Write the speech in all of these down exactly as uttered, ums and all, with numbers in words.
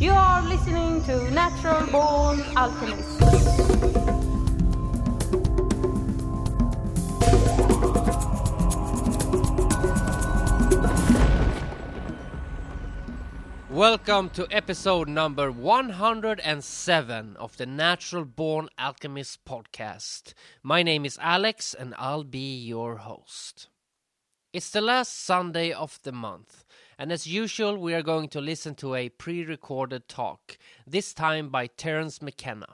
You are listening to Natural Born Alchemists. Welcome to episode number one hundred seven of the Natural Born Alchemists podcast. My name is Alex and I'll be your host. It's the last Sunday of the month. And as usual, we are going to listen to a pre-recorded talk, this time by Terence McKenna.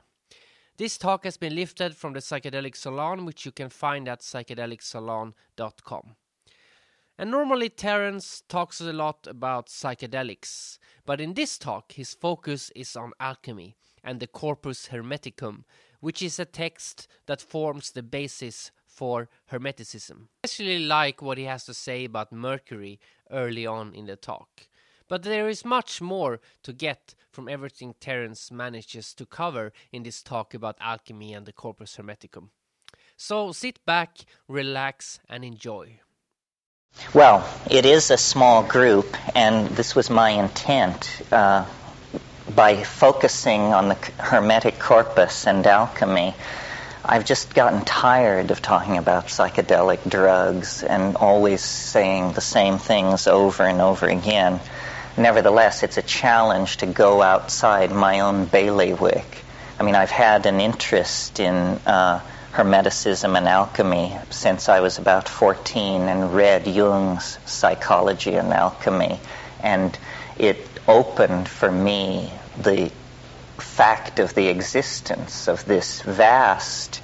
This talk has been lifted from the Psychedelic Salon, which you can find at psychedelic salon dot com. And normally Terence talks a lot about psychedelics, but in this talk his focus is on alchemy and the Corpus Hermeticum, which is a text that forms the basis for Hermeticism. I especially like what he has to say about Mercury early on in the talk. But there is much more to get from everything Terence manages to cover in this talk about alchemy and the Corpus Hermeticum. So sit back, relax, and enjoy. Well, it is a small group, and this was my intent uh, by focusing on the Hermetic corpus and alchemy. I've just gotten tired of talking about psychedelic drugs and always saying the same things over and over again. Nevertheless, it's a challenge to go outside my own bailiwick. I mean, I've had an interest in uh, Hermeticism and alchemy since I was about fourteen and read Jung's Psychology and Alchemy. And it opened for me the fact of the existence of this vast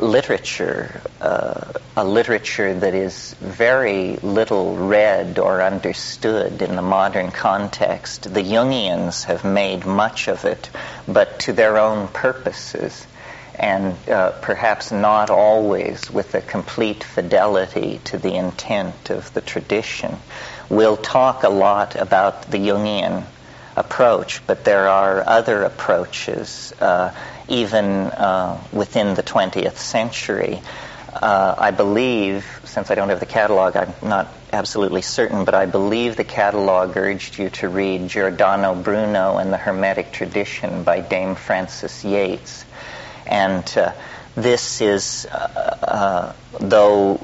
literature, uh, a literature that is very little read or understood in the modern context. The Jungians have made much of it, but to their own purposes, and uh, perhaps not always with a complete fidelity to the intent of the tradition. We'll talk a lot about the Jungian approach, but there are other approaches, uh, even uh, within the twentieth century. Uh, I believe, since I don't have the catalog, I'm not absolutely certain, but I believe the catalog urged you to read Giordano Bruno and the Hermetic Tradition by Dame Frances Yates. And uh, this is, uh, uh, though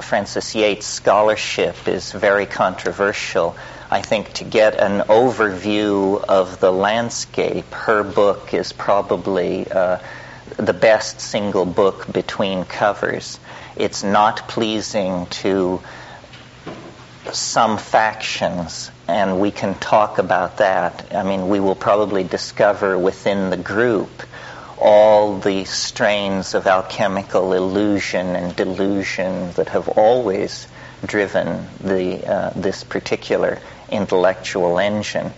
Frances Yates' scholarship is very controversial, I think to get an overview of the landscape, her book is probably uh, the best single book between covers. It's not pleasing to some factions, and we can talk about that. I mean, we will probably discover within the group all the strains of alchemical illusion and delusion that have always driven the uh, this particular intellectual engine.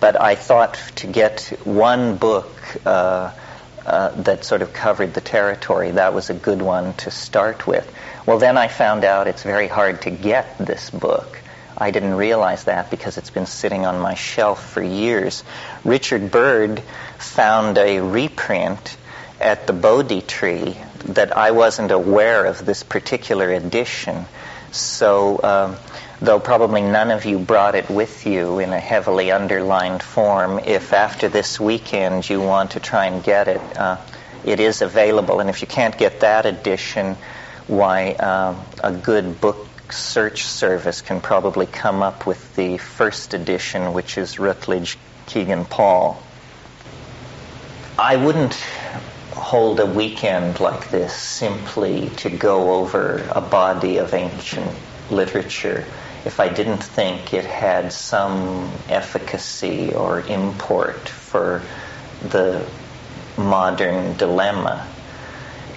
But I thought to get one book uh, uh, that sort of covered the territory, that was a good one to start with. Well, then I found out it's very hard to get this book. I didn't realize that because it's been sitting on my shelf for years. Richard Bird found a reprint at the Bodhi Tree that I wasn't aware of, this particular edition. So, um, though probably none of you brought it with you in a heavily underlined form, if after this weekend you want to try and get it, uh, it is available. And if you can't get that edition, why, uh, a good book search service can probably come up with the first edition, which is Routledge, Kegan Paul. I wouldn't hold a weekend like this simply to go over a body of ancient literature if I didn't think it had some efficacy or import for the modern dilemma.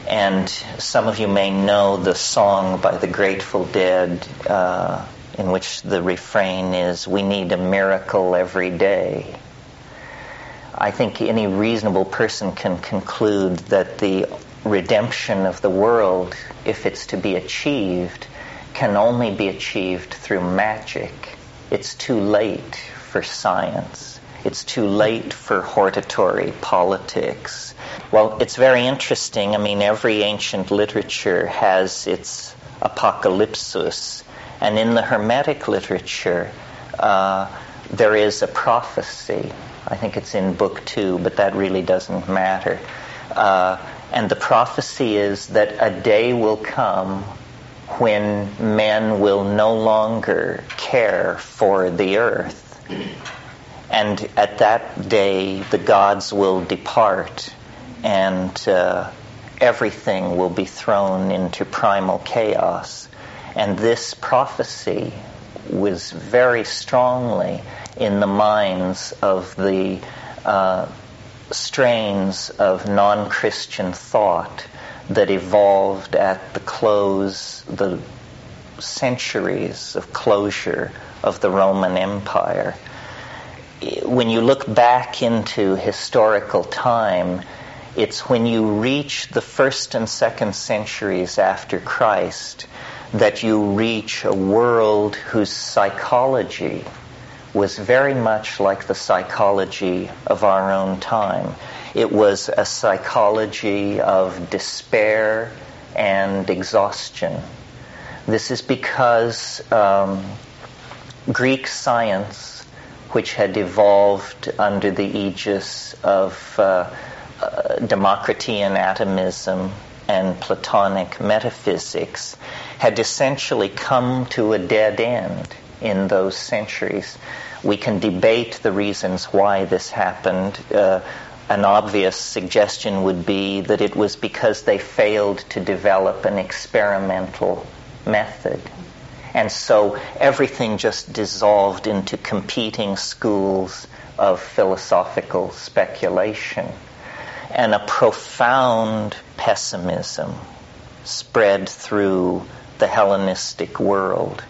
And some of you may know the song by the Grateful Dead, uh, in which the refrain is, "We need a miracle every day." I think any reasonable person can conclude that the redemption of the world, if it's to be achieved, can only be achieved through magic. It's too late for science. It's too late for hortatory politics. Well, it's very interesting. I mean, every ancient literature has its apocalypsis. And in the Hermetic literature, uh, there is a prophecy. I think it's in book two, but that really doesn't matter. Uh, and the prophecy is that a day will come when men will no longer care for the earth. And at that day, the gods will depart, and uh, everything will be thrown into primal chaos. And this prophecy was very strongly in the minds of the uh, strains of non-Christian thought that evolved at the close, the centuries of closure of the Roman Empire. When you look back into historical time, it's when you reach the first and second centuries after Christ that you reach a world whose psychology was very much like the psychology of our own time. It was a psychology of despair and exhaustion. This is because um, Greek science, which had evolved under the aegis of uh, uh, democracy and atomism and Platonic metaphysics, had essentially come to a dead end in those centuries. We can debate the reasons why this happened. Uh, An obvious suggestion would be that it was because they failed to develop an experimental method. And so everything just dissolved into competing schools of philosophical speculation. And a profound pessimism spread through the Hellenistic world.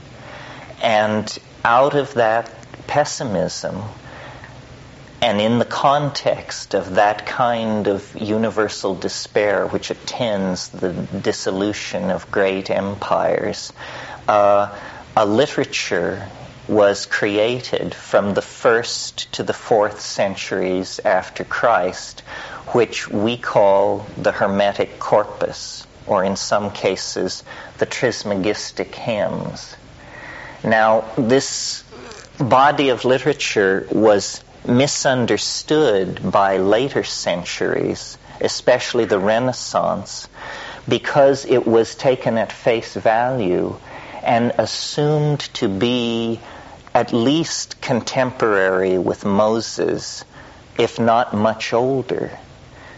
And out of that pessimism, and in the context of that kind of universal despair which attends the dissolution of great empires, uh, a literature was created from the first to the fourth centuries after Christ, which we call the Hermetic Corpus, or in some cases, the Trismegistic Hymns. Now, this body of literature was misunderstood by later centuries, especially the Renaissance, because it was taken at face value and assumed to be at least contemporary with Moses, if not much older.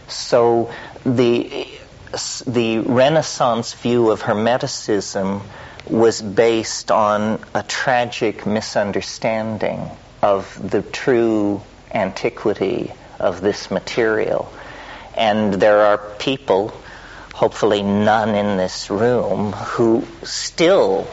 So the the Renaissance view of Hermeticism was based on a tragic misunderstanding of the true antiquity of this material. And there are people, hopefully none in this room, who still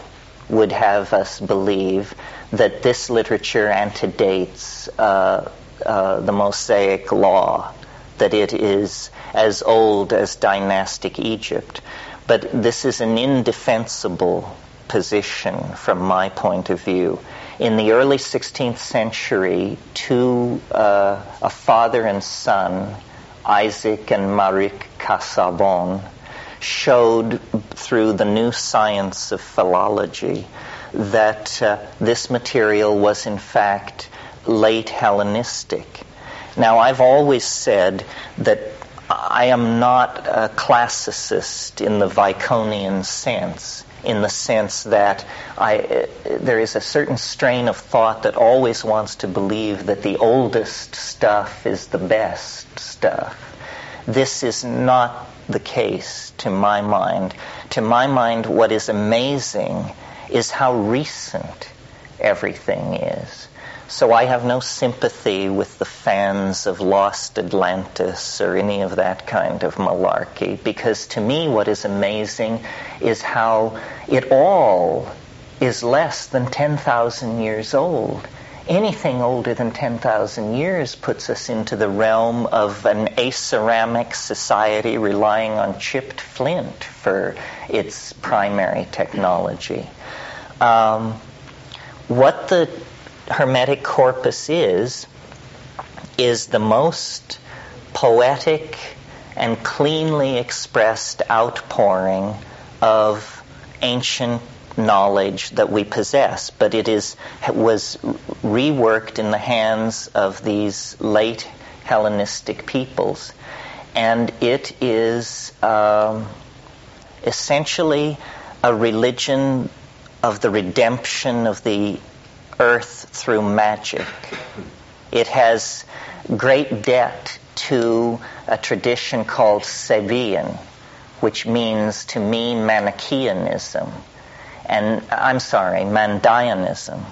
would have us believe that this literature antedates uh, uh, the Mosaic Law, that it is as old as dynastic Egypt. But this is an indefensible position from my point of view. In the early sixteenth century, two, uh, a father and son, Isaac and Marik Casaubon, showed through the new science of philology that uh, this material was in fact late Hellenistic. Now, I've always said that I am not a classicist in the Viconian sense, in the sense that I, uh, there is a certain strain of thought that always wants to believe that the oldest stuff is the best stuff. This is not the case, to my mind. To my mind, what is amazing is how recent everything is. So I have no sympathy with the fans of Lost Atlantis or any of that kind of malarkey, because to me what is amazing is how it all is less than ten thousand years old. Anything older than ten thousand years puts us into the realm of an aceramic society relying on chipped flint for its primary technology. Um, what the Hermetic Corpus is, is the most poetic and cleanly expressed outpouring of ancient knowledge that we possess, but it is was reworked in the hands of these late Hellenistic peoples, and it is um, essentially a religion of the redemption of the earth through magic. It has great debt to a tradition called Sabean, which means to me Manichaeanism, and I'm sorry, Mandaeanism.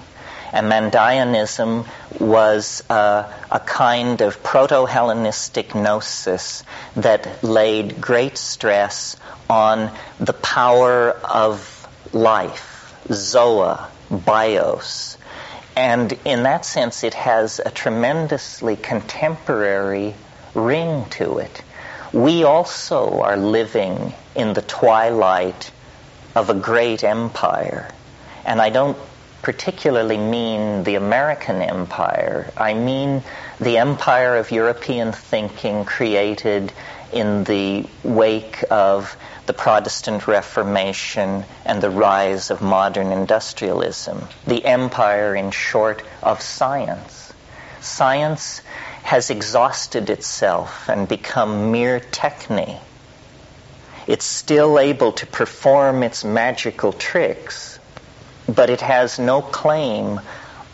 And Mandaeanism was uh, a kind of proto-Hellenistic gnosis that laid great stress on the power of life, zoa, bios. And in that sense, it has a tremendously contemporary ring to it. We also are living in the twilight of a great empire. And I don't particularly mean the American empire. I mean the empire of European thinking created in the wake of the Protestant Reformation and the rise of modern industrialism. The empire, in short, of science. Science has exhausted itself and become mere techne. It's still able to perform its magical tricks, but it has no claim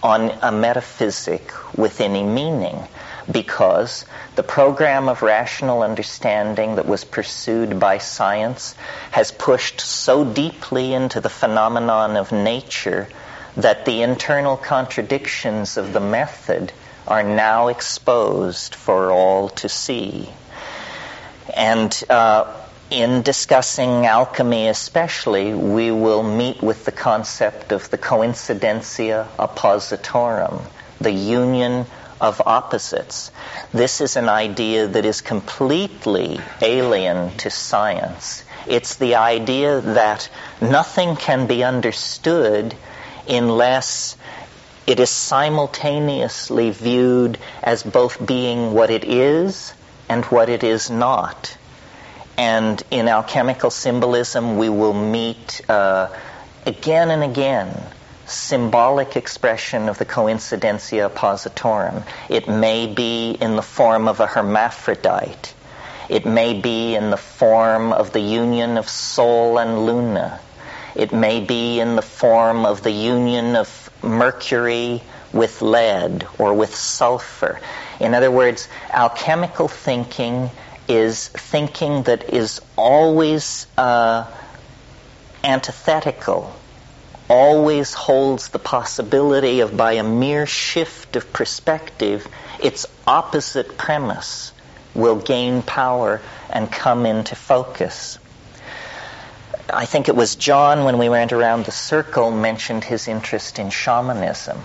on a metaphysic with any meaning, because the program of rational understanding that was pursued by science has pushed so deeply into the phenomenon of nature that the internal contradictions of the method are now exposed for all to see. And uh, in discussing alchemy especially, we will meet with the concept of the coincidentia oppositorum, the union of opposites. This is an idea that is completely alien to science. It's the idea that nothing can be understood unless it is simultaneously viewed as both being what it is and what it is not. And in alchemical symbolism, we will meet uh, again and again symbolic expression of the coincidentia oppositorum. It may be in the form of a hermaphrodite. It may be in the form of the union of Sol and Luna. It may be in the form of the union of mercury with lead or with sulfur. In other words, alchemical thinking is thinking that is always uh, antithetical, always holds the possibility of, by a mere shift of perspective, its opposite premise will gain power and come into focus. I think it was John, when we went around the circle, mentioned his interest in shamanism.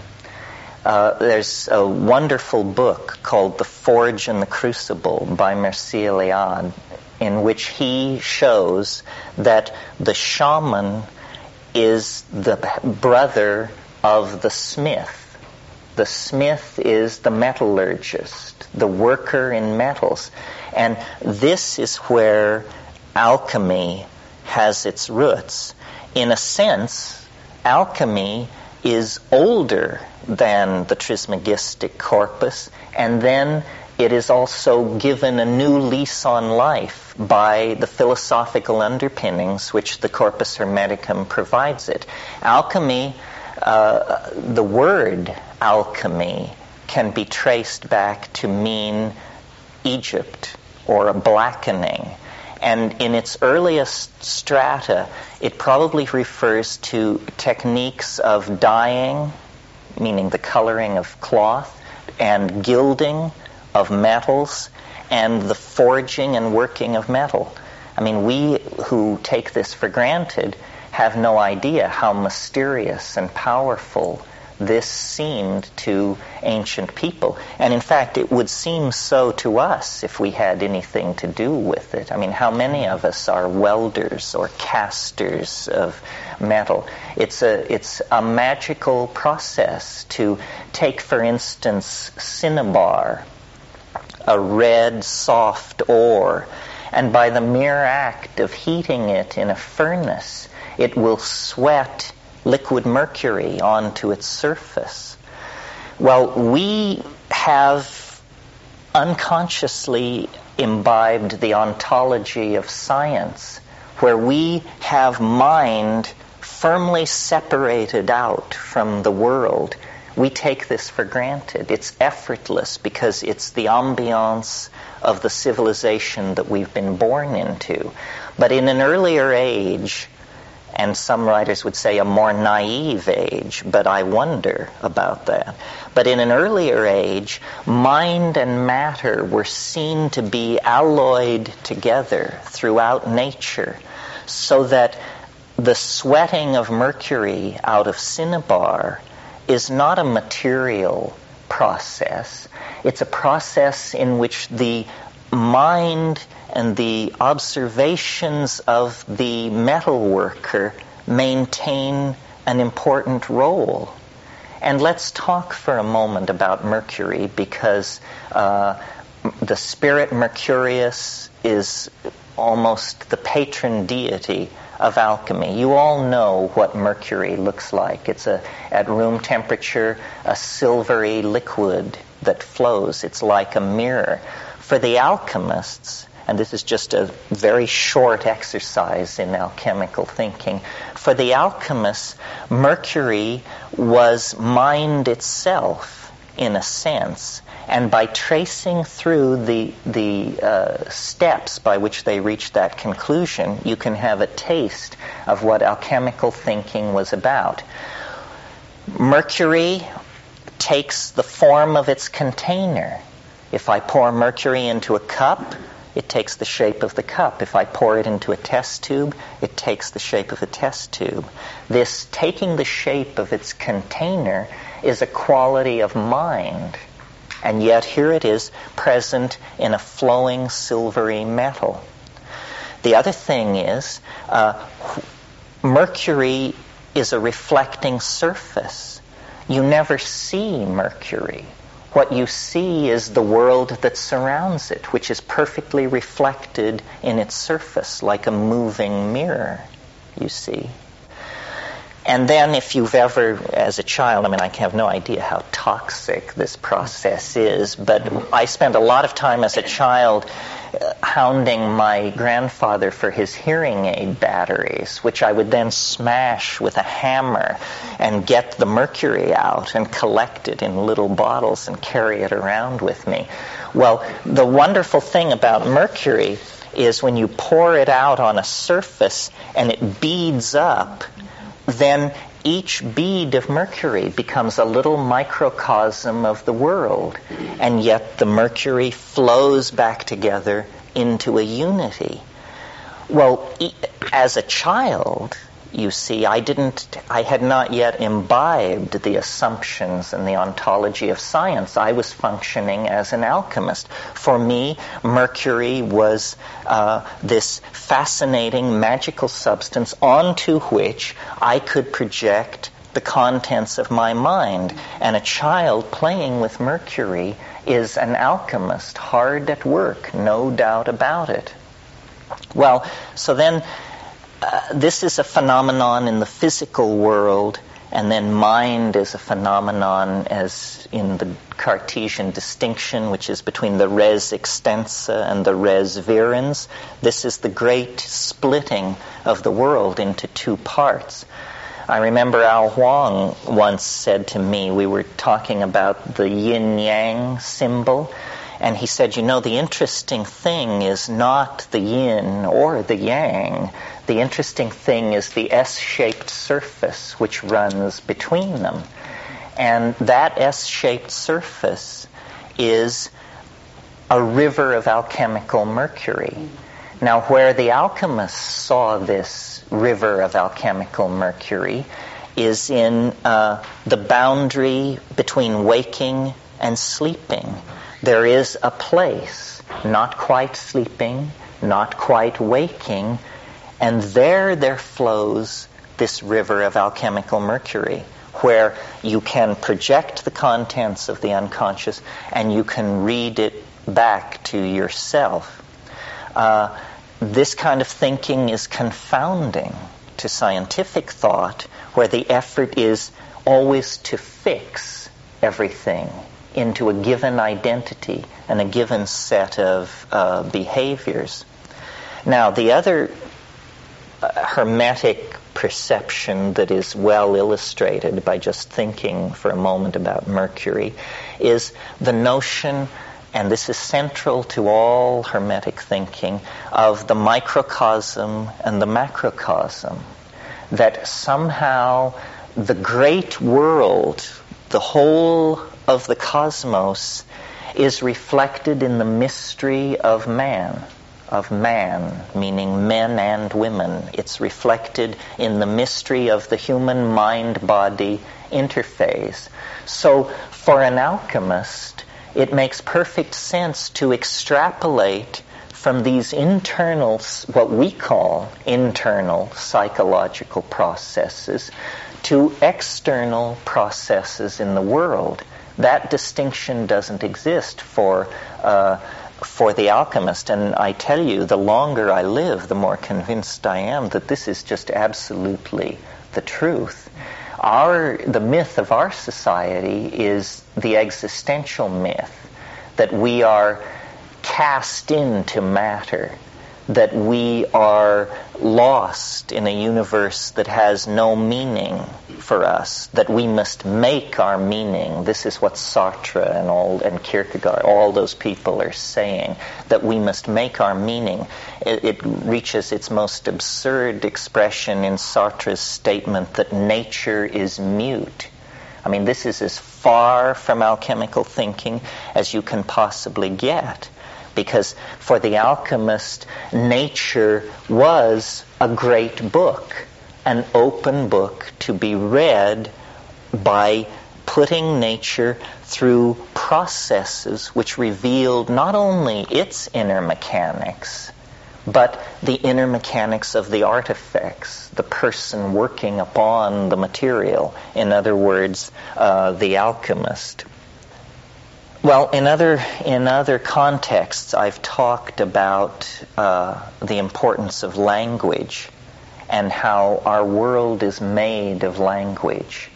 Uh, there's a wonderful book called The Forge and the Crucible by Mircea Eliade, in which he shows that the shaman is the brother of the smith. The smith is the metallurgist, the worker in metals. And this is where alchemy has its roots. In a sense, alchemy is older than the Trismegistic corpus, and then it is also given a new lease on life by the philosophical underpinnings which the Corpus Hermeticum provides it. Alchemy, uh, the word alchemy, can be traced back to mean Egypt or a blackening. And in its earliest strata, it probably refers to techniques of dyeing, meaning the coloring of cloth, and gilding of metals, and the forging and working of metal. I mean, we who take this for granted have no idea how mysterious and powerful this seemed to ancient people. And in fact, it would seem so to us if we had anything to do with it. I mean, how many of us are welders or casters of metal? It's a, it's a magical process to take, for instance, cinnabar, a red, soft ore, and by the mere act of heating it in a furnace, it will sweat liquid mercury onto its surface. Well, we have unconsciously imbibed the ontology of science, where we have mind firmly separated out from the world. We take this for granted. It's effortless because it's the ambiance of the civilization that we've been born into. But in an earlier age, and some writers would say a more naive age, but I wonder about that. But in an earlier age, mind and matter were seen to be alloyed together throughout nature, so that the sweating of mercury out of cinnabar is not a material process. It's a process in which the mind and the observations of the metal worker maintain an important role. And let's talk for a moment about Mercury, because uh, the spirit Mercurius is almost the patron deity of alchemy. You all know what mercury looks like. It's a, at room temperature, a silvery liquid that flows. It's like a mirror. For the alchemists, and this is just a very short exercise in alchemical thinking, for the alchemists, mercury was mind itself, in a sense. And by tracing through the the uh, steps by which they reached that conclusion, you can have a taste of what alchemical thinking was about. Mercury takes the form of its container. If I pour mercury into a cup, it takes the shape of the cup. If I pour it into a test tube, it takes the shape of a test tube. This taking the shape of its container is a quality of mind. And yet here it is present in a flowing silvery metal. The other thing is, uh, mercury is a reflecting surface. You never see mercury. What you see is the world that surrounds it, which is perfectly reflected in its surface, like a moving mirror, you see. And then if you've ever, as a child, I mean, I have no idea how toxic this process is, but I spent a lot of time as a child uh, hounding my grandfather for his hearing aid batteries, which I would then smash with a hammer and get the mercury out and collect it in little bottles and carry it around with me. Well, the wonderful thing about mercury is when you pour it out on a surface and it beads up, then each bead of mercury becomes a little microcosm of the world, and yet the mercury flows back together into a unity. Well, as a child, you see, I didn't, I had not yet imbibed the assumptions and the ontology of science. I was functioning as an alchemist. For me, mercury was uh, this fascinating magical substance onto which I could project the contents of my mind. And a child playing with mercury is an alchemist, hard at work, no doubt about it. Well, so then... Uh, this is a phenomenon in the physical world, and then mind is a phenomenon as in the Cartesian distinction, which is between the res extensa and the res virens. This is the great splitting of the world into two parts. I remember Al Huang once said to me, we were talking about the yin-yang symbol, and he said, you know, the interesting thing is not the yin or the yang. The interesting thing is the S-shaped surface which runs between them. And that S-shaped surface is a river of alchemical mercury. Now, where the alchemists saw this river of alchemical mercury is in uh, the boundary between waking and sleeping. There is a place, not quite sleeping, not quite waking, and there there flows this river of alchemical mercury, where you can project the contents of the unconscious and you can read it back to yourself. Uh, this kind of thinking is confounding. to scientific thought, where the effort is always to fix everything into a given identity and a given set of uh, behaviors. Now, the other uh, hermetic perception that is well illustrated by just thinking for a moment about Mercury is the notion, and this is central to all hermetic thinking, of the microcosm and the macrocosm, that somehow the great world, the whole of the cosmos, is reflected in the mystery of man, of man, meaning men and women. It's reflected in the mystery of the human mind-body interface. So for an alchemist, it makes perfect sense to extrapolate from these internal, what we call internal psychological processes, to external processes in the world. That distinction doesn't exist for uh, for the alchemist. And I tell you, the longer I live, the more convinced I am that this is just absolutely the truth. Our, the myth of our society is the existential myth that we are cast into matter, that we are lost in a universe that has no meaning for us, that we must make our meaning. This is what Sartre and all and Kierkegaard, all those people are saying, that we must make our meaning. It, it reaches its most absurd expression in Sartre's statement that nature is mute. I mean, this is as far from alchemical thinking as you can possibly get, because for the alchemist, nature was a great book, an open book to be read by putting nature through processes which revealed not only its inner mechanics, but the inner mechanics of the artifacts, the person working upon the material. In other words, uh, the alchemist. Well, in other in other contexts, I've talked about uh, the importance of language and how our world is made of language.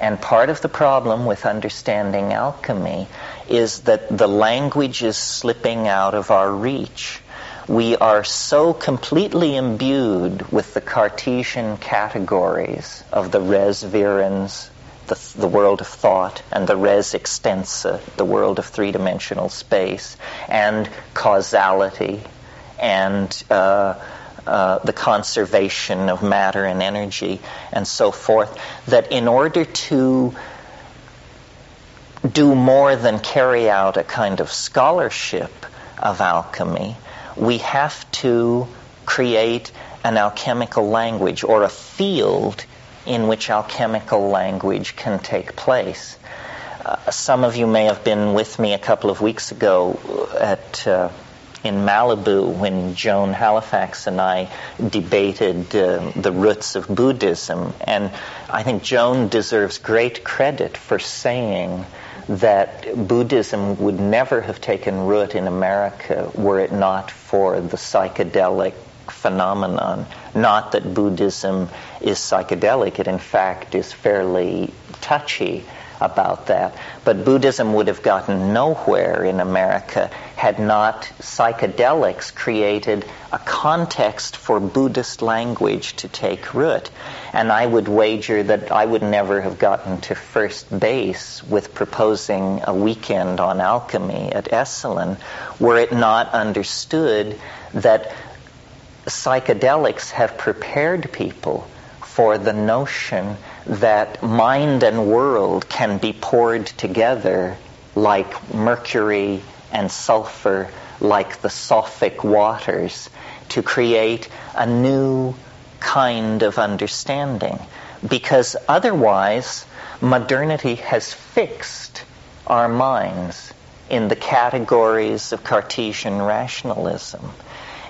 And part of the problem with understanding alchemy is that the language is slipping out of our reach. We are so completely imbued with the Cartesian categories of the res virens, the, the world of thought, and the res extensa, the world of three-dimensional space, and causality, and uh, uh, the conservation of matter and energy, and so forth, that in order to do more than carry out a kind of scholarship of alchemy, we have to create an alchemical language, or a field in which alchemical language can take place. Uh, some of you may have been with me a couple of weeks ago at uh, in Malibu when Joan Halifax and I debated uh, the roots of Buddhism. And I think Joan deserves great credit for saying that Buddhism would never have taken root in America were it not for the psychedelic phenomenon. Not that Buddhism is psychedelic, it in fact is fairly touchy about that. But Buddhism would have gotten nowhere in America had not psychedelics created a context for Buddhist language to take root. And I would wager that I would never have gotten to first base with proposing a weekend on alchemy at Esselen were it not understood that psychedelics have prepared people for the notion that mind and world can be poured together like mercury and sulfur, like the sophic waters, to create a new kind of understanding. Because otherwise, modernity has fixed our minds in the categories of Cartesian rationalism.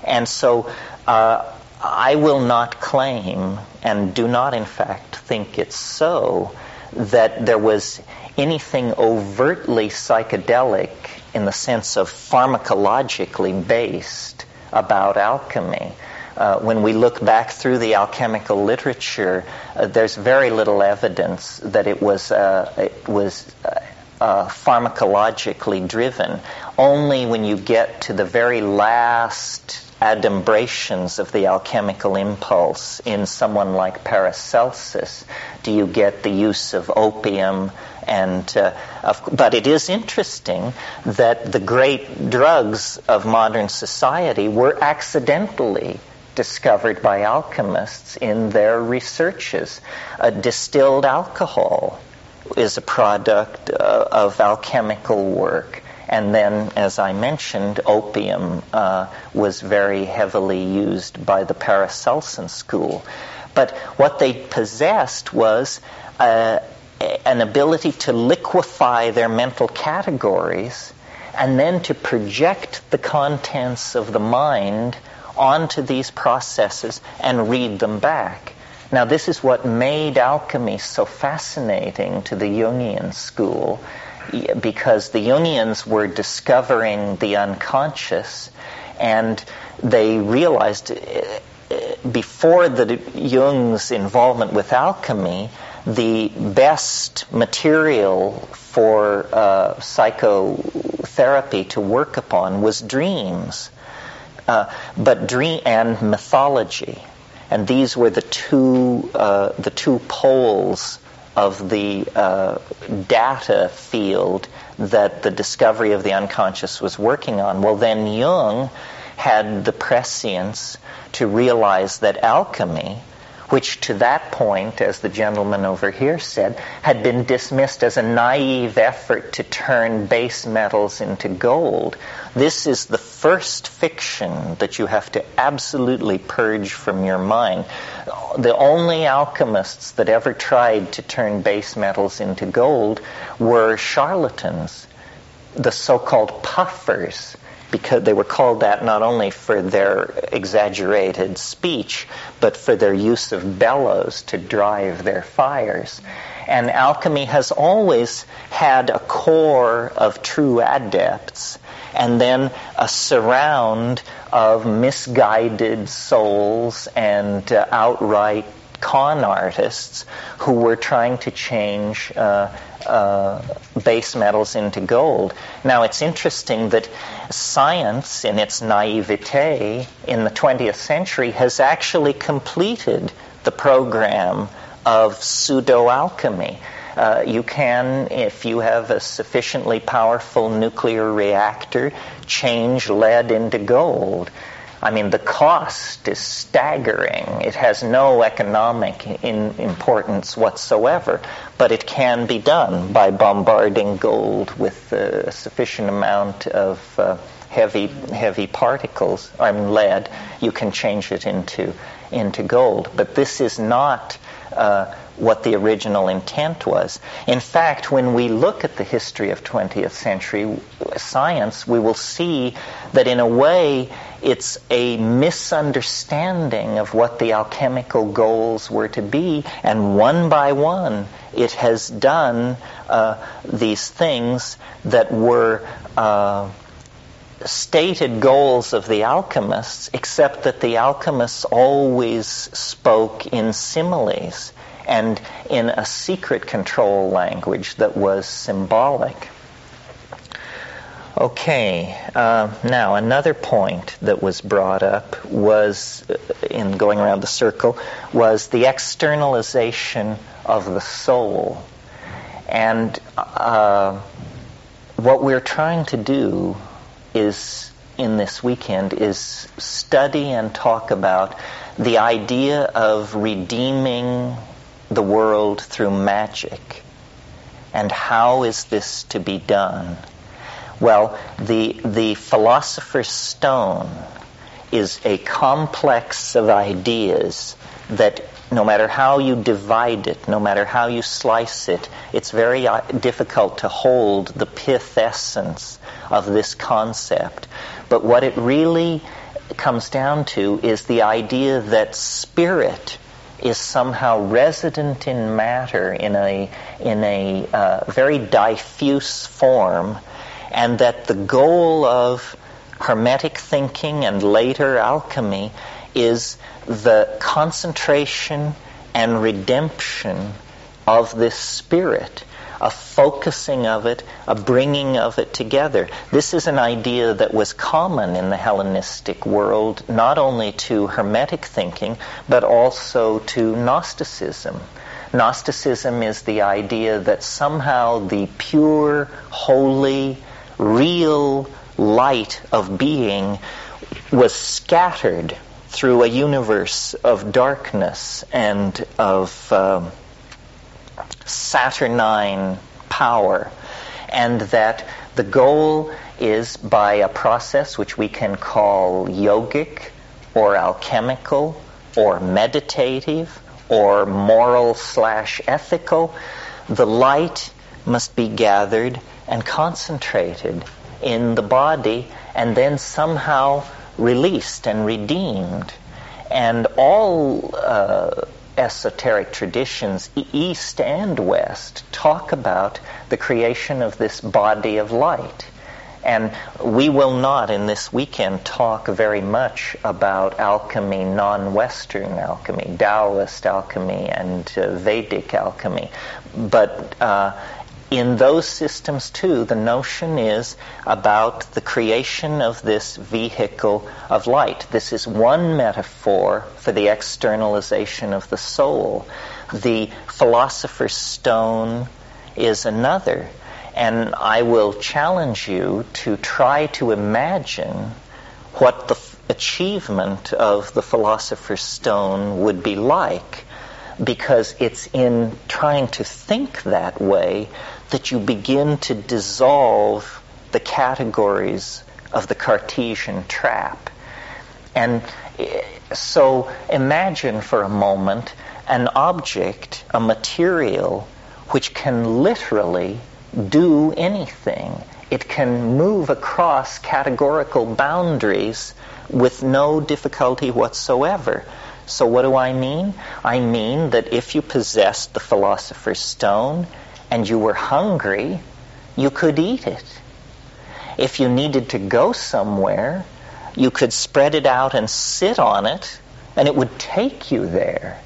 And so uh, I will not claim, and do not in fact think it's so, that there was anything overtly psychedelic in the sense of pharmacologically based about alchemy. Uh, when we look back through the alchemical literature, uh, there's very little evidence that it was uh, it was uh, uh, pharmacologically driven. Only when you get to the very last adumbrations of the alchemical impulse in someone like Paracelsus do you get the use of opium. And uh, of, but it is interesting that the great drugs of modern society were accidentally discovered by alchemists in their researches. Uh, distilled alcohol is a product uh, of alchemical work. And then, as I mentioned, opium uh, was very heavily used by the Paracelsian school. But what they possessed was uh, an ability to liquefy their mental categories and then to project the contents of the mind onto these processes and read them back. Now, this is what made alchemy so fascinating to the Jungian school, because the Jungians were discovering the unconscious, and they realized before the Jung's involvement with alchemy, the best material for uh, psychotherapy to work upon was dreams, uh, but dream and mythology, and these were the two uh, the two poles of the uh, data field that the discovery of the unconscious was working on. Well, then Jung had the prescience to realize that alchemy, which to that point, as the gentleman over here said, had been dismissed as a naive effort to turn base metals into gold. This is the first fiction that you have to absolutely purge from your mind. The only alchemists that ever tried to turn base metals into gold were charlatans, the so-called puffers, because they were called that not only for their exaggerated speech, but for their use of bellows to drive their fires. And alchemy has always had a core of true adepts, and then a surround of misguided souls and uh, outright con artists who were trying to change uh, uh, base metals into gold. Now, it's interesting that science, in its naivete in the twentieth century, has actually completed the program of pseudo-alchemy. Uh, you can, if you have a sufficiently powerful nuclear reactor, change lead into gold. I mean, the cost is staggering. It has no economic in importance whatsoever, but it can be done by bombarding gold with a sufficient amount of uh, heavy heavy particles, I mean lead. You can change it into into gold. But this is not uh, what the original intent was. In fact, when we look at the history of twentieth century science, we will see that in a way it's a misunderstanding of what the alchemical goals were to be, and one by one it has done uh, these things that were uh, stated goals of the alchemists, except that the alchemists always spoke in similes and in a secret control language that was symbolic. Okay, uh, now another point that was brought up was, in going around the circle, was the externalization of the soul. And uh, what we're trying to do is, in this weekend, is study and talk about the idea of redeeming the world through magic. And how is this to be done? Well, the the Philosopher's Stone is a complex of ideas that no matter how you divide it, no matter how you slice it, it's very difficult to hold the pith essence of this concept. But what it really comes down to is the idea that spirit is somehow resident in matter in a in a uh, very diffuse form, and that the goal of Hermetic thinking and later alchemy is the concentration and redemption of this spirit, a focusing of it, a bringing of it together. This is an idea that was common in the Hellenistic world, not only to Hermetic thinking, but also to Gnosticism. Gnosticism is the idea that somehow the pure, holy, real light of being was scattered through a universe of darkness and of um, Saturnine power, and that the goal is, by a process which we can call yogic or alchemical or meditative or moral slash ethical, the light must be gathered and concentrated in the body and then somehow released and redeemed. And all uh, esoteric traditions, East and West, talk about the creation of this body of light. And we will not in this weekend talk very much about alchemy, non-Western alchemy, Taoist alchemy, and uh, Vedic alchemy. But uh, in those systems, too, the notion is about the creation of this vehicle of light. This is one metaphor for the externalization of the soul. The Philosopher's Stone is another. And I will challenge you to try to imagine what the f- achievement of the Philosopher's Stone would be like, because it's in trying to think that way that you begin to dissolve the categories of the Cartesian trap. And so imagine for a moment an object, a material, which can literally do anything. It can move across categorical boundaries with no difficulty whatsoever. So what do I mean? I mean that if you possessed the Philosopher's Stone and you were hungry, you could eat it. If you needed to go somewhere, you could spread it out and sit on it, and it would take you there.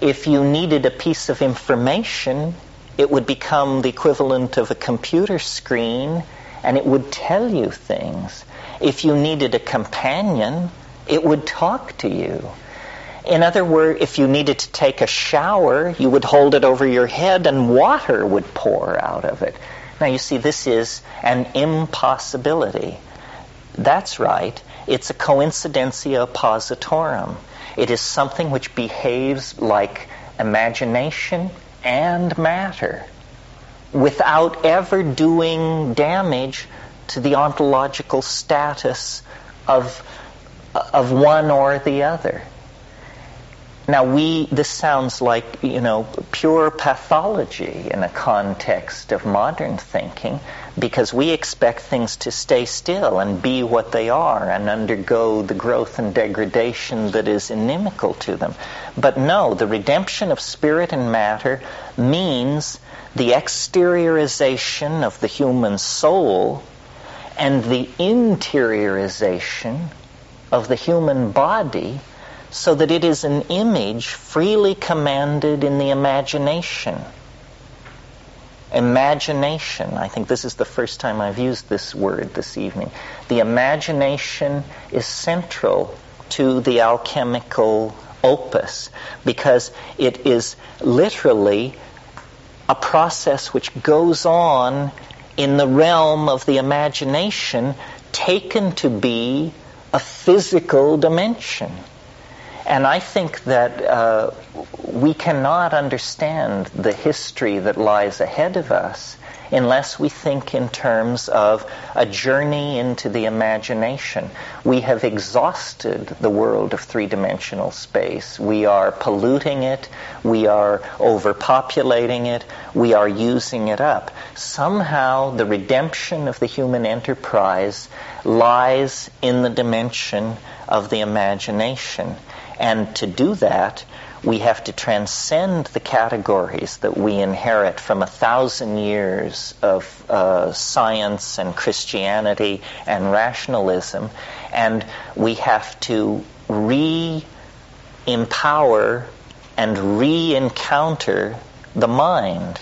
If you needed a piece of information, it would become the equivalent of a computer screen, and it would tell you things. If you needed a companion, it would talk to you. In other words, if you needed to take a shower, you would hold it over your head and water would pour out of it. Now you see, this is an impossibility. That's right. It's a coincidentia oppositorum. It is something which behaves like imagination and matter without ever doing damage to the ontological status of, of one or the other. Now, we, this sounds like, you know, pure pathology in a context of modern thinking, because we expect things to stay still and be what they are and undergo the growth and degradation that is inimical to them. But no, the redemption of spirit and matter means the exteriorization of the human soul and the interiorization of the human body, so that it is an image freely commanded in the imagination. Imagination, I think this is the first time I've used this word this evening. The imagination is central to the alchemical opus, because it is literally a process which goes on in the realm of the imagination, taken to be a physical dimension. And I think that uh, we cannot understand the history that lies ahead of us unless we think in terms of a journey into the imagination. We have exhausted the world of three-dimensional space. We are polluting it. We are overpopulating it. We are using it up. Somehow the redemption of the human enterprise lies in the dimension of the imagination. And to do that, we have to transcend the categories that we inherit from a thousand years of uh, science and Christianity and rationalism, and we have to re-empower and re-encounter the mind.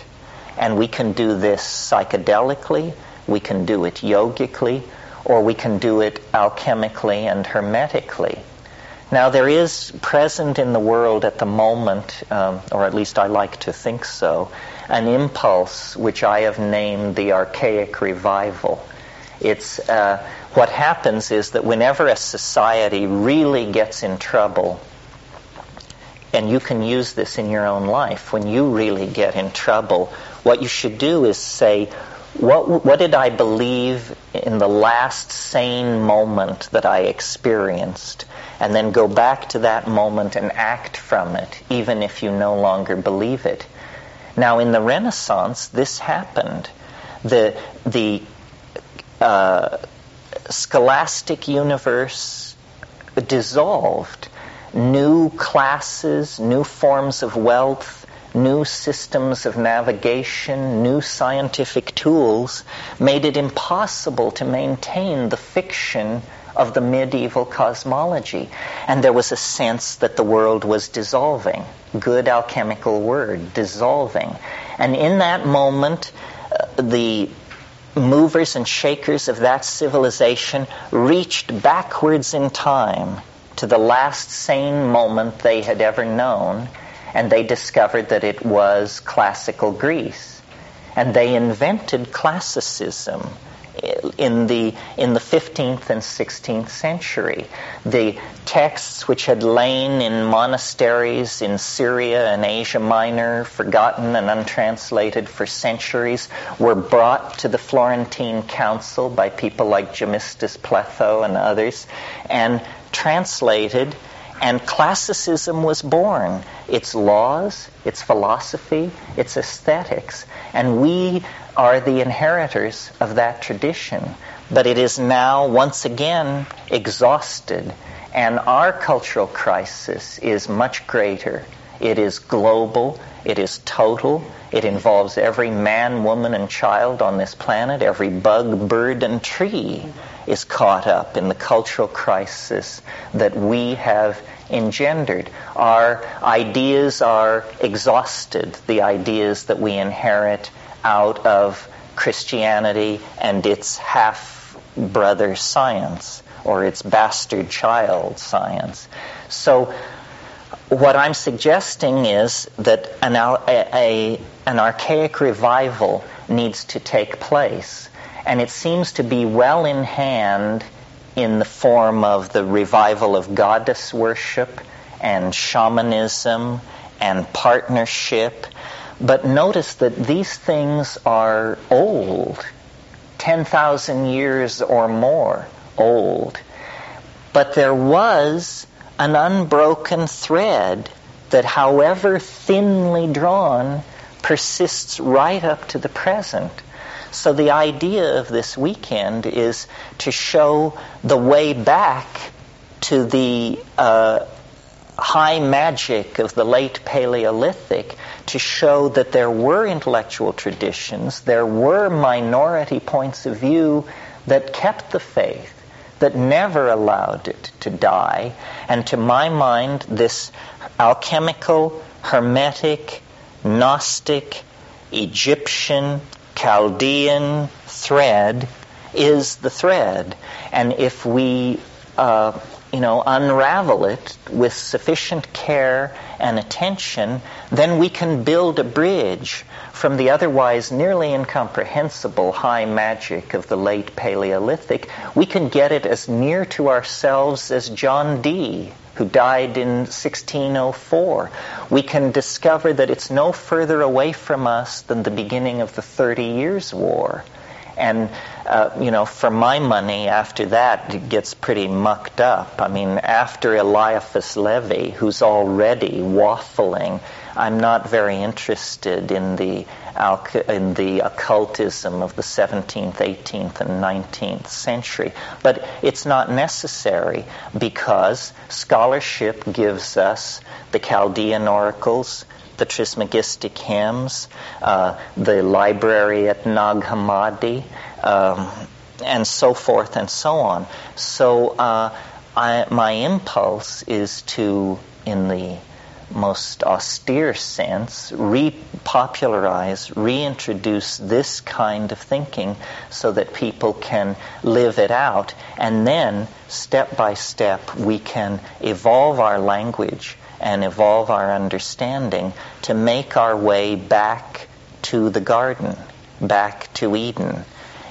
And we can do this psychedelically, we can do it yogically, or we can do it alchemically and hermetically. Now, there is present in the world at the moment, um, or at least I like to think so, an impulse which I have named the archaic revival. It's uh, what happens is that whenever a society really gets in trouble, and you can use this in your own life, when you really get in trouble, what you should do is say, What, what did I believe in the last sane moment that I experienced? And then go back to that moment and act from it, even if you no longer believe it. Now, in the Renaissance, this happened. The, the uh, scholastic universe dissolved. New classes, new forms of wealth, new systems of navigation, new scientific tools made it impossible to maintain the fiction of the medieval cosmology. And there was a sense that the world was dissolving. Good alchemical word, dissolving. And in that moment, uh, the movers and shakers of that civilization reached backwards in time to the last sane moment they had ever known, and they discovered that it was classical Greece. And they invented classicism in the, in the fifteenth and sixteenth century. The texts which had lain in monasteries in Syria and Asia Minor, forgotten and untranslated for centuries, were brought to the Florentine Council by people like Gemistus Pletho and others, and translated. And classicism was born, its laws, its philosophy, its aesthetics. And we are the inheritors of that tradition. But it is now, once again, exhausted. And our cultural crisis is much greater. It is global, it is total, it involves every man, woman, and child on this planet. Every bug, bird, and tree is caught up in the cultural crisis that we have engendered. Our ideas are exhausted, the ideas that we inherit out of Christianity and its half-brother science, or its bastard child science. So what I'm suggesting is that an, a, a, an archaic revival needs to take place, and it seems to be well in hand in the form of the revival of goddess worship and shamanism and partnership. But notice that these things are old, ten thousand years or more old. But there was an unbroken thread that, however thinly drawn, persists right up to the present. So the idea of this weekend is to show the way back to the uh, high magic of the late Paleolithic, to show that there were intellectual traditions, there were minority points of view that kept the faith, that never allowed it to die. And to my mind, this alchemical, hermetic, Gnostic, Egyptian, Chaldean thread is the thread. And if we uh, you know, unravel it with sufficient care and attention, then we can build a bridge from the otherwise nearly incomprehensible high magic of the late Paleolithic. We can get it as near to ourselves as John Dee, who died in sixteen oh four. We can discover that it's no further away from us than the beginning of the Thirty Years' War. And, uh, you know, for my money, after that, it gets pretty mucked up. I mean, after Eliphas Levi, who's already waffling, I'm not very interested in the in the occultism of the seventeenth, eighteenth, and nineteenth century. But it's not necessary, because scholarship gives us the Chaldean oracles, the Trismegistic hymns, uh, the library at Nag Hammadi, um, and so forth and so on. So uh, I, my impulse is to, in the most austere sense, repopularize, reintroduce this kind of thinking so that people can live it out. And then, step by step, we can evolve our language and evolve our understanding to make our way back to the garden, back to Eden.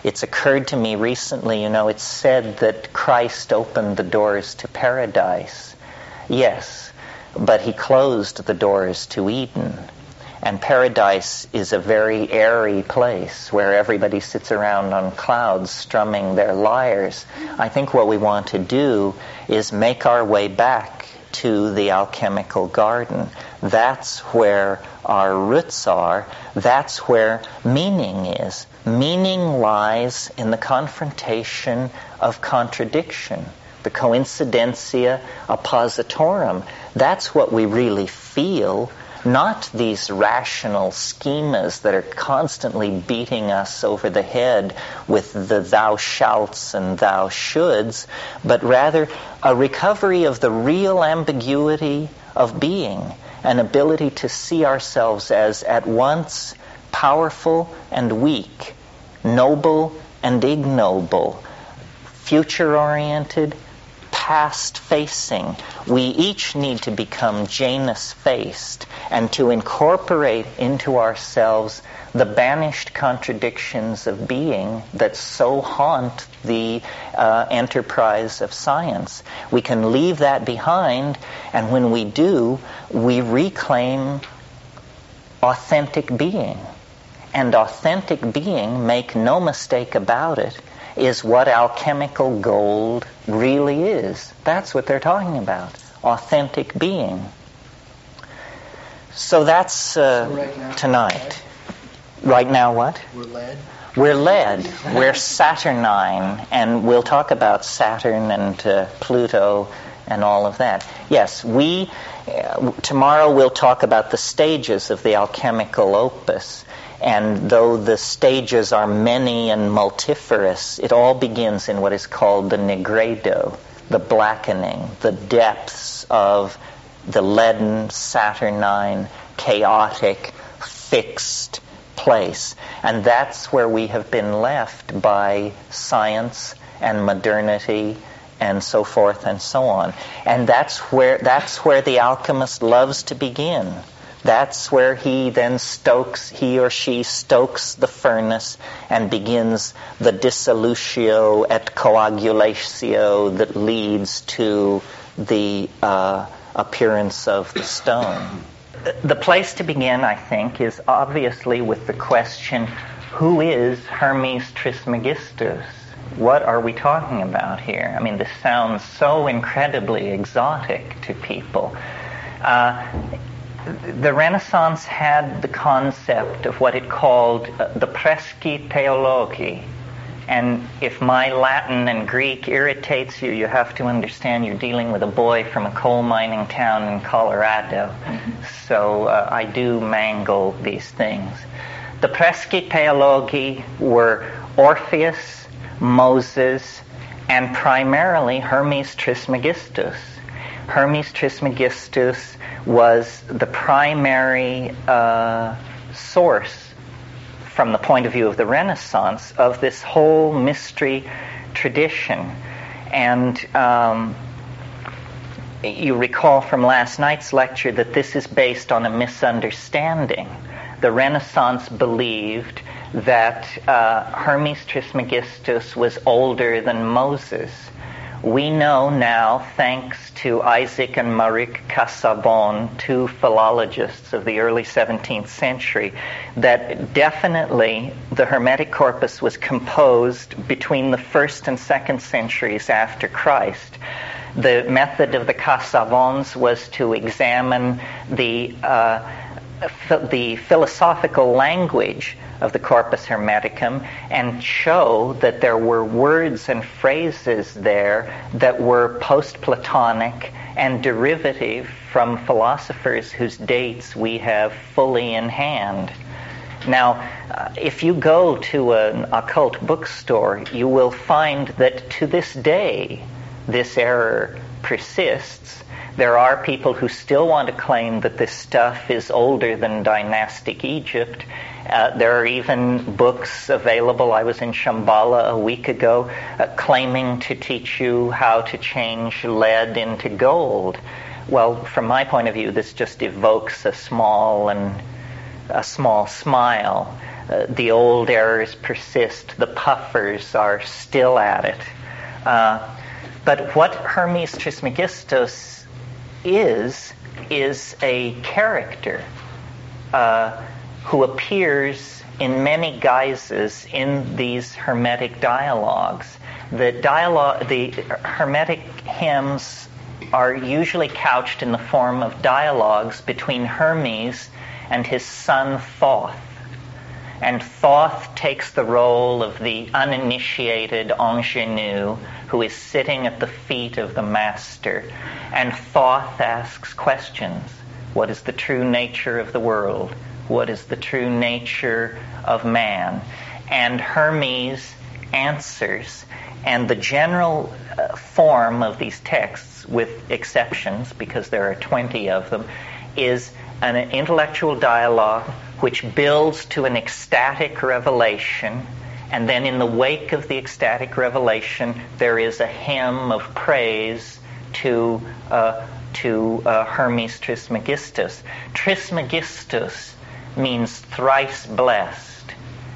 It's occurred to me recently, you know, it's said that Christ opened the doors to paradise. Yes, but he closed the doors to Eden. And paradise is a very airy place where everybody sits around on clouds strumming their lyres. I think what we want to do is make our way back to the alchemical garden. That's where our roots are. That's where meaning is. Meaning lies in the confrontation of contradiction, the coincidentia oppositorum. That's what we really feel, not these rational schemas that are constantly beating us over the head with the thou shalts and thou shoulds, but rather a recovery of the real ambiguity of being, an ability to see ourselves as at once powerful and weak, noble and ignoble, future-oriented, past-facing. We each need to become Janus-faced and to incorporate into ourselves the banished contradictions of being that so haunt the uh, enterprise of science. We can leave that behind, and when we do, we reclaim authentic being. And authentic being, make no mistake about it, is what alchemical gold really is. That's what they're talking about, authentic being. So that's uh, so right now, tonight. Right now what? We're led. We're led. We're Saturnine, and we'll talk about Saturn and uh, Pluto and all of that. Yes, we, uh, tomorrow we'll talk about the stages of the alchemical opus. And though the stages are many and multiferous, it all begins in what is called the nigredo, the blackening, the depths of the leaden, saturnine, chaotic, fixed place. And that's where we have been left by science and modernity and so forth and so on. And that's where that's where the alchemist loves to begin. That's where he then stokes, he or she stokes the furnace and begins the dissolutio et coagulatio that leads to the uh, appearance of the stone. The place to begin, I think, is obviously with the question, who is Hermes Trismegistus? What are we talking about here? I mean, this sounds so incredibly exotic to people. Uh, The Renaissance had the concept of what it called uh, the Prisci Theologi. And if my Latin and Greek irritates you, you have to understand you're dealing with a boy from a coal mining town in Colorado. Mm-hmm. So uh, I do mangle these things. The Prisci Theologi were Orpheus, Moses, and primarily Hermes Trismegistus. Hermes Trismegistus was the primary uh, source, from the point of view of the Renaissance, of this whole mystery tradition. And um, you recall from last night's lecture that this is based on a misunderstanding. The Renaissance believed that uh, Hermes Trismegistus was older than Moses. We know now, thanks to Isaac and Marik Casaubon, two philologists of the early seventeenth century, that definitely the Hermetic corpus was composed between the first and second centuries after Christ. The method of the Casaubons was to examine the uh, the philosophical language of the Corpus Hermeticum and show that there were words and phrases there that were post-Platonic and derivative from philosophers whose dates we have fully in hand. Now, uh, if you go to an occult bookstore, you will find that to this day this error persists. There are people who still want to claim that this stuff is older than dynastic Egypt. Uh, there are even books available. I was in Shambhala a week ago uh, claiming to teach you how to change lead into gold. Well, from my point of view, this just evokes a small and a small smile. Uh, the old errors persist. The puffers are still at it. Uh, but what Hermes Trismegistus is, is a character uh, who appears in many guises in these Hermetic dialogues. The, dialogue, the Hermetic hymns are usually couched in the form of dialogues between Hermes and his son Thoth. And Thoth takes the role of the uninitiated ingenue who is sitting at the feet of the master. And Thoth asks questions. What is the true nature of the world? What is the true nature of man? And Hermes answers. And the general uh, form of these texts, with exceptions, because there are twenty of them, is an intellectual dialogue which builds to an ecstatic revelation, and then in the wake of the ecstatic revelation, there is a hymn of praise to uh, to uh, Hermes Trismegistus. Trismegistus means thrice blessed,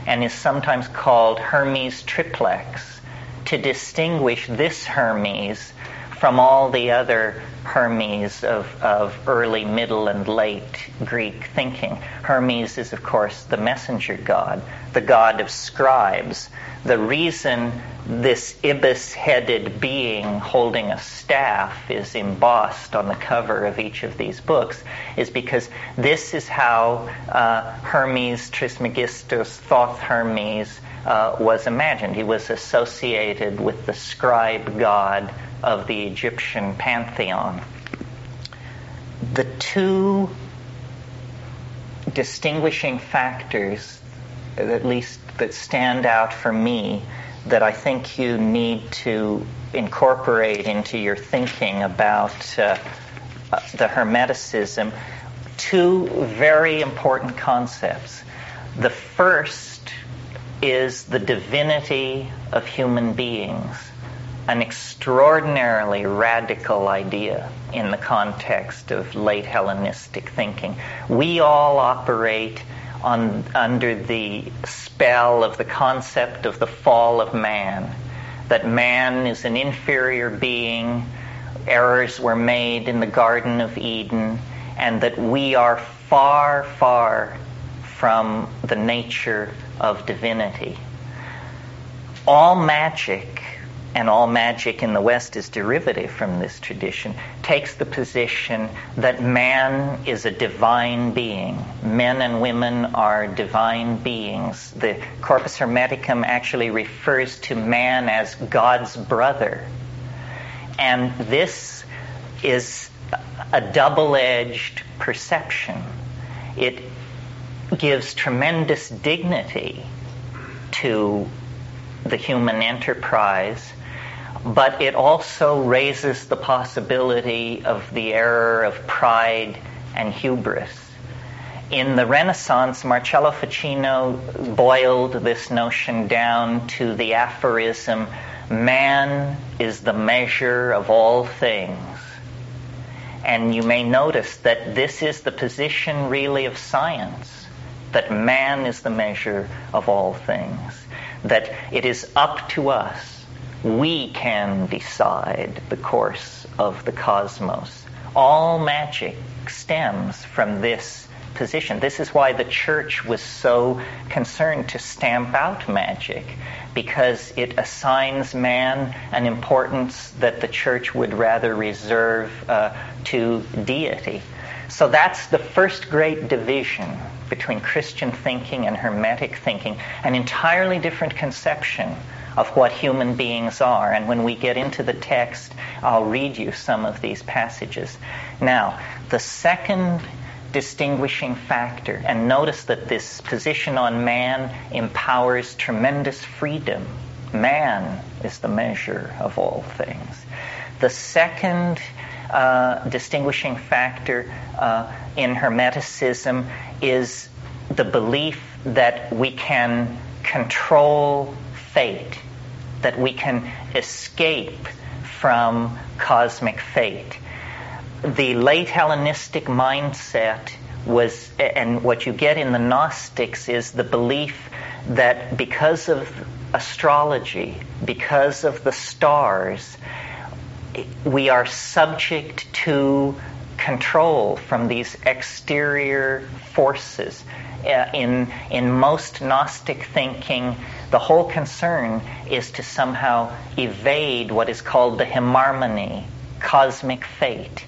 and is sometimes called Hermes Triplex, to distinguish this Hermes from all the other Hermes of, of early, middle, and late Greek thinking. Hermes is, of course, the messenger god, the god of scribes. The reason this ibis-headed being holding a staff is embossed on the cover of each of these books is because this is how uh, Hermes Trismegistus, Thoth Hermes, uh, was imagined. He was associated with the scribe god of the Egyptian pantheon. The two distinguishing factors, at least that stand out for me, that I think you need to incorporate into your thinking about uh, the Hermeticism, two very important concepts. The first is the divinity of human beings, an extraordinarily radical idea in the context of late Hellenistic thinking. We all operate on, under the spell of the concept of the fall of man, that man is an inferior being, errors were made in the Garden of Eden, and that we are far, far from the nature of divinity. All magic, and all magic in the West is derivative from this tradition, takes the position that man is a divine being. Men and women are divine beings. The Corpus Hermeticum actually refers to man as God's brother. And this is a double-edged perception. It gives tremendous dignity to the human enterprise, but it also raises the possibility of the error of pride and hubris. In the Renaissance, Marcello Ficino boiled this notion down to the aphorism, man is the measure of all things. And you may notice that this is the position really of science, that man is the measure of all things, that it is up to us. We can decide the course of the cosmos. All magic stems from this position. This is why the church was so concerned to stamp out magic, because it assigns man an importance that the church would rather reserve uh, to deity. So that's the first great division between Christian thinking and Hermetic thinking, an entirely different conception of what human beings are. And when we get into the text, I'll read you some of these passages. Now, the second distinguishing factor, and notice that this position on man empowers tremendous freedom. Man is the measure of all things. The second uh, distinguishing factor uh, in Hermeticism is the belief that we can control fate, that we can escape from cosmic fate. The late Hellenistic mindset was, and what you get in the Gnostics, is the belief that because of astrology, because of the stars, we are subject to control from these exterior forces. Uh, in in most Gnostic thinking, the whole concern is to somehow evade what is called the himarmony, cosmic fate.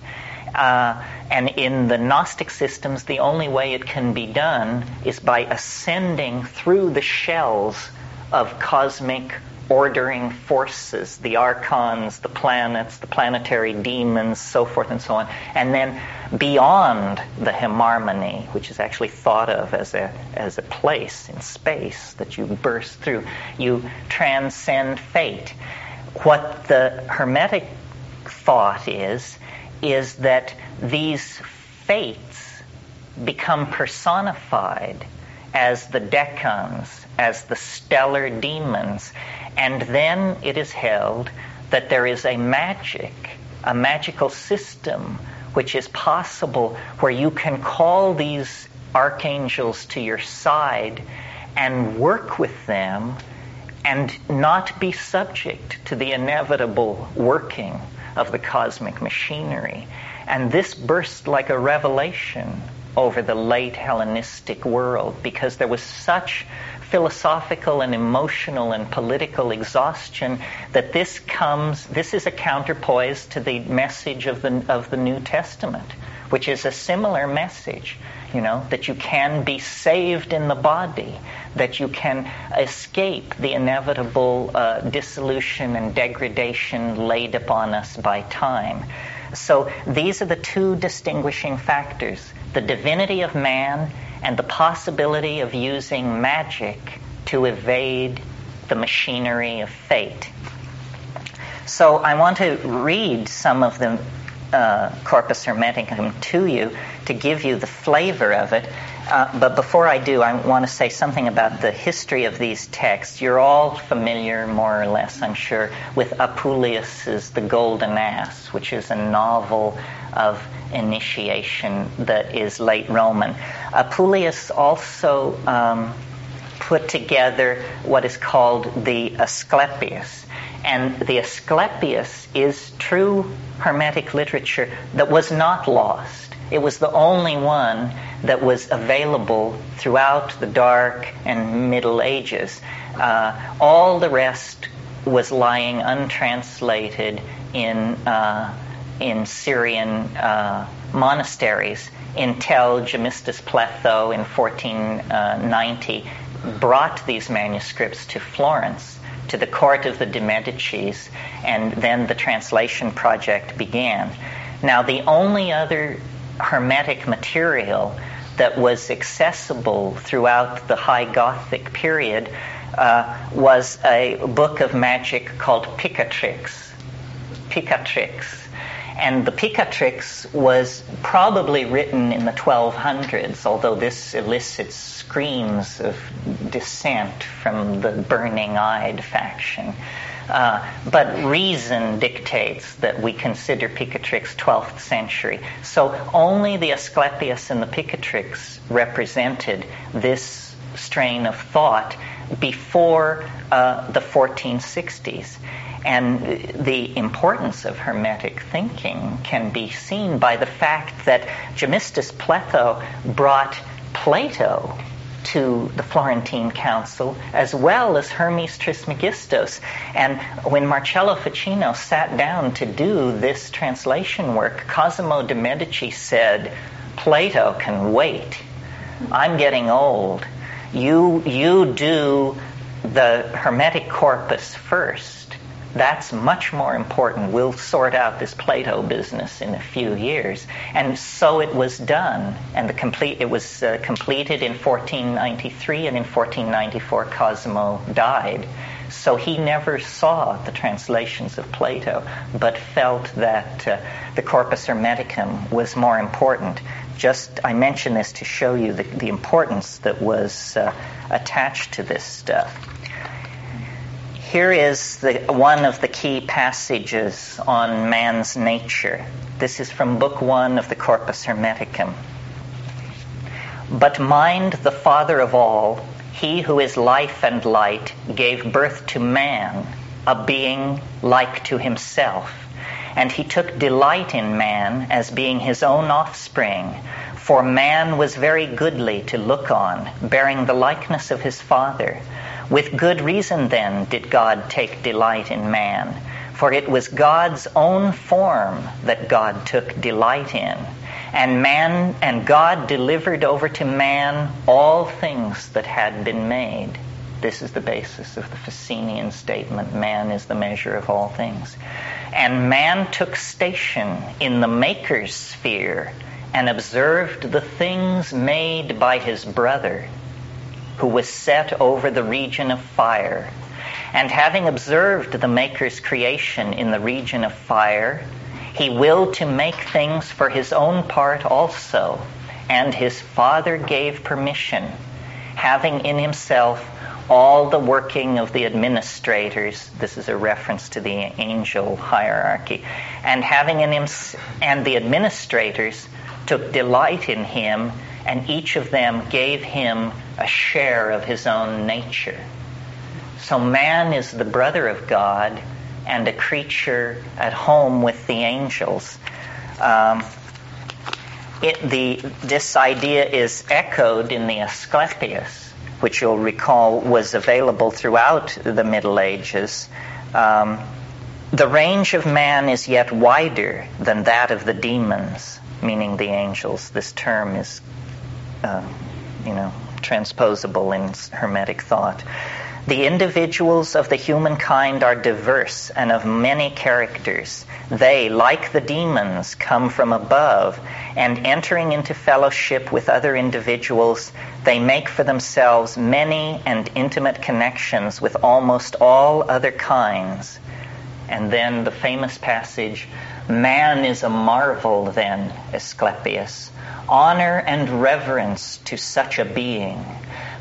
Uh, and in the Gnostic systems, the only way it can be done is by ascending through the shells of cosmic ordering forces, the archons, the planets, the planetary demons, so forth and so on, and then beyond the Himarmony, which is actually thought of as a as a place in space that you burst through, you transcend fate. What the Hermetic thought is, is that these fates become personified as the decans, as the stellar demons, and then it is held that there is a magic, a magical system which is possible where you can call these archangels to your side and work with them and not be subject to the inevitable working of the cosmic machinery. And this burst like a revelation over the late Hellenistic world, because there was such philosophical and emotional and political exhaustion that this comes, this is a counterpoise to the message of the of the New Testament, which is a similar message, you know, that you can be saved in the body, that you can escape the inevitable uh, dissolution and degradation laid upon us by time. So these are the two distinguishing factors: the divinity of man and the possibility of using magic to evade the machinery of fate. So I want to read some of the uh, Corpus Hermeticum to you to give you the flavor of it. Uh, but before I do, I want to say something about the history of these texts. You're all familiar, more or less, I'm sure, with Apuleius's The Golden Ass, which is a novel of initiation that is late Roman. Apuleius also um, put together what is called the Asclepius. And the Asclepius is true Hermetic literature that was not lost. It was the only one that was available throughout the Dark and Middle Ages. Uh, all the rest was lying untranslated in uh, in Syrian uh, monasteries until Gemistus Pletho in fourteen ninety brought these manuscripts to Florence, to the court of the de Medicis, and then the translation project began. Now, the only other Hermetic material that was accessible throughout the High Gothic period uh, was a book of magic called Picatrix. Picatrix. And the Picatrix was probably written in the twelve hundreds, although this elicits screams of dissent from the burning-eyed faction. Uh, but reason dictates that we consider Picatrix twelfth century. So only the Asclepius and the Picatrix represented this strain of thought before uh, the fourteen sixties. And the importance of Hermetic thinking can be seen by the fact that Gemistus Pletho brought Plato to the Florentine Council, as well as Hermes Trismegistus. And when Marcello Ficino sat down to do this translation work, Cosimo de' Medici said, "Plato can wait. I'm getting old. You, you do the Hermetic corpus first. That's much more important. We'll sort out this Plato business in a few years." And so it was done, and the complete it was uh, completed in fourteen ninety-three, and in fourteen ninety-four Cosimo died. So he never saw the translations of Plato, but felt that uh, the Corpus Hermeticum was more important. Just, I mention this to show you the, the importance that was uh, attached to this stuff. Here is the, one of the key passages on man's nature. This is from Book One of the Corpus Hermeticum. But mind, the father of all, he who is life and light, gave birth to man, a being like to himself. And he took delight in man as being his own offspring. For man was very goodly to look on, bearing the likeness of his father. With good reason, then, did God take delight in man. For it was God's own form that God took delight in. And man and God delivered over to man all things that had been made. This is the basis of the Ficenian statement, man is the measure of all things. And man took station in the maker's sphere and observed the things made by his brother, who was set over the region of fire. And having observed the maker's creation in the region of fire, he willed to make things for his own part also, and his Father gave permission, having in himself all the working of the administrators. This is a reference to the angel hierarchy. And having in him, and the administrators took delight in him, and each of them gave him a share of his own nature. So man is the brother of God, and a creature at home with the angels. Um, it, the, this idea is echoed in the Asclepius, which you'll recall was available throughout the Middle Ages. Um, the range of man is yet wider than that of the demons, meaning the angels. This term is, uh, you know, transposable in Hermetic thought. The individuals of the humankind are diverse and of many characters. They, like the demons, come from above, and entering into fellowship with other individuals, they make for themselves many and intimate connections with almost all other kinds. And then the famous passage, man is a marvel then, Asclepius, honor and reverence to such a being.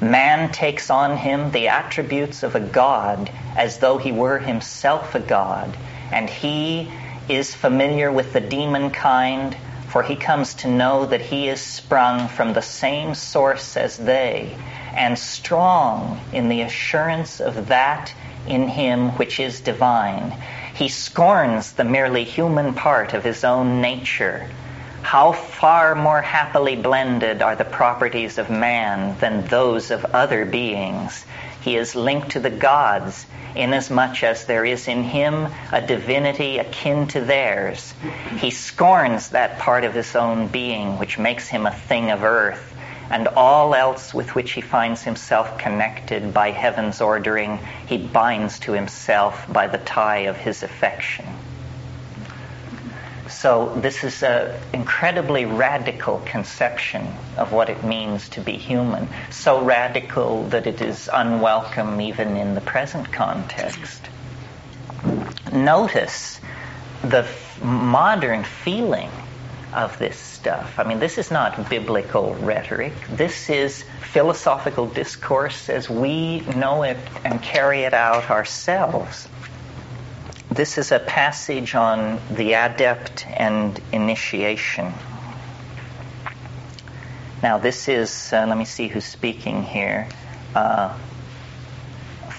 Man takes on him the attributes of a god as though he were himself a god, and he is familiar with the demon kind, for he comes to know that he is sprung from the same source as they, and strong in the assurance of that in him which is divine. He scorns the merely human part of his own nature. How far more happily blended are the properties of man than those of other beings. He is linked to the gods, inasmuch as there is in him a divinity akin to theirs. He scorns that part of his own being which makes him a thing of earth, and all else with which he finds himself connected by heaven's ordering, he binds to himself by the tie of his affection. So this is an incredibly radical conception of what it means to be human, so radical that it is unwelcome even in the present context. Notice the f- modern feeling of this stuff. I mean, this is not biblical rhetoric. This is philosophical discourse as we know it and carry it out ourselves. This is a passage on the adept and initiation. Now this is, uh, let me see who's speaking here. Uh,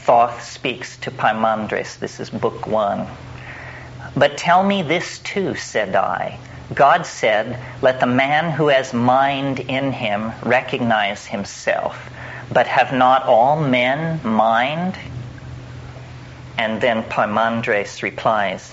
Thoth speaks to Paimandres. This is Book One. But tell me this too, said I. God said, let the man who has mind in him recognize himself. But have not all men mind? And then Paimandres replies,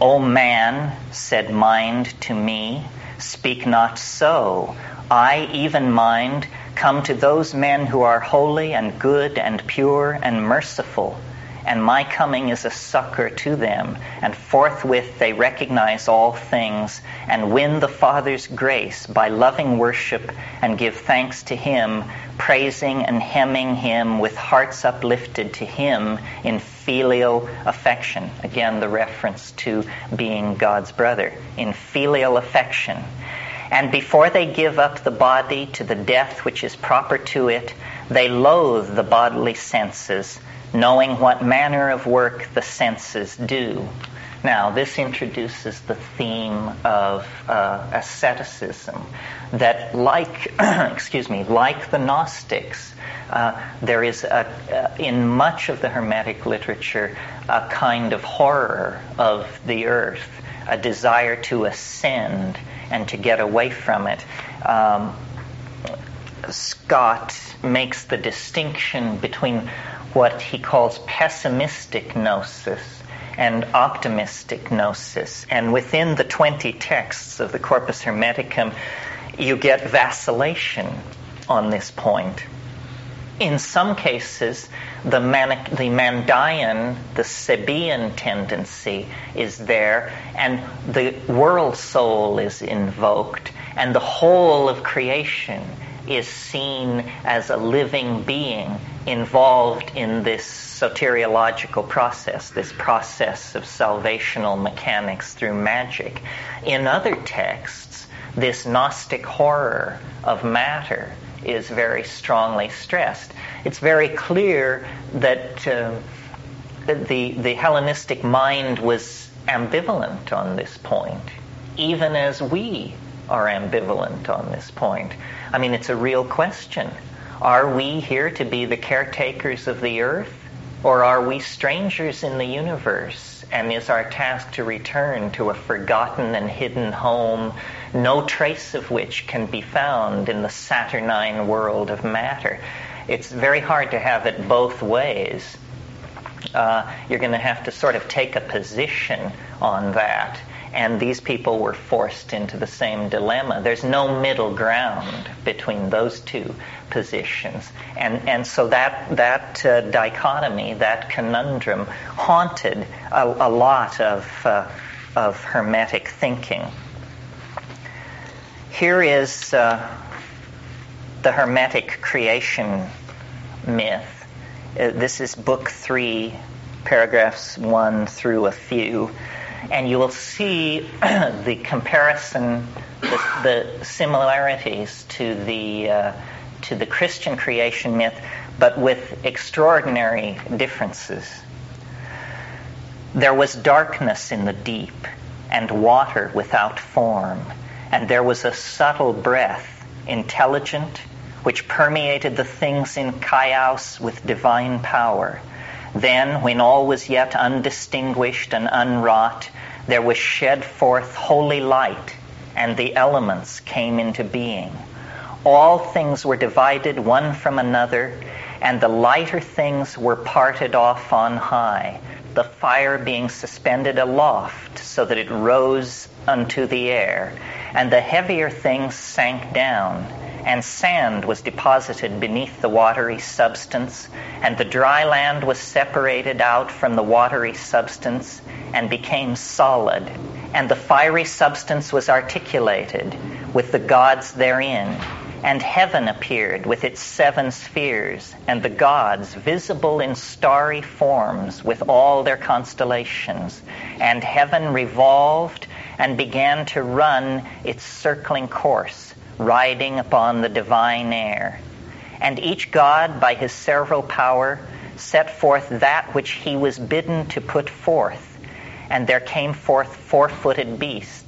O man, said mind to me, speak not so. I, even mind, come to those men who are holy and good and pure and merciful, and my coming is a succor to them, and forthwith they recognize all things and win the Father's grace by loving worship and give thanks to him, praising and hymning him with hearts uplifted to him in faith. filial affection. Again, the reference to being God's brother, in filial affection. And before they give up the body to the death which is proper to it, they loathe the bodily senses, knowing what manner of work the senses do. Now, this introduces the theme of uh, asceticism, that like, excuse me, like the Gnostics, uh, there is a, uh, in much of the Hermetic literature a kind of horror of the earth, a desire to ascend and to get away from it. Um, Scott makes the distinction between what he calls pessimistic gnosis and optimistic gnosis. And within the twenty texts of the Corpus Hermeticum, you get vacillation on this point. In some cases, the, Manic- the Mandaean, the Sabaean tendency is there, and the world soul is invoked, and the whole of creation is seen as a living being involved in this soteriological process, this process of salvational mechanics through magic. In other texts, this Gnostic horror of matter is very strongly stressed. It's very clear that uh, the, the Hellenistic mind was ambivalent on this point, even as we are ambivalent on this point. I mean, it's a real question. Are we here to be the caretakers of the earth, or are we strangers in the universe, and is our task to return to a forgotten and hidden home, no trace of which can be found in the saturnine world of matter? It's very hard to have it both ways. Uh, you're going to have to sort of take a position on that. And these people were forced into the same dilemma. There's no middle ground between those two positions. And and so that, that uh, dichotomy, that conundrum, haunted a, a lot of, uh, of Hermetic thinking. Here is uh, the Hermetic creation myth. Uh, this is book three, paragraphs one through a few. And you will see the comparison, the, the similarities to the uh, to the Christian creation myth, but with extraordinary differences. There was darkness in the deep, and water without form, and there was a subtle breath, intelligent, which permeated the things in chaos with divine power. Then, when all was yet undistinguished and unwrought, there was shed forth holy light, and the elements came into being. All things were divided one from another, and the lighter things were parted off on high, the fire being suspended aloft so that it rose unto the air, and the heavier things sank down. And sand was deposited beneath the watery substance, and the dry land was separated out from the watery substance and became solid. And the fiery substance was articulated with the gods therein, and heaven appeared with its seven spheres, and the gods visible in starry forms with all their constellations. And heaven revolved and began to run its circling course, riding upon the divine air. And each god, by his several power, set forth that which he was bidden to put forth. And there came forth four-footed beasts,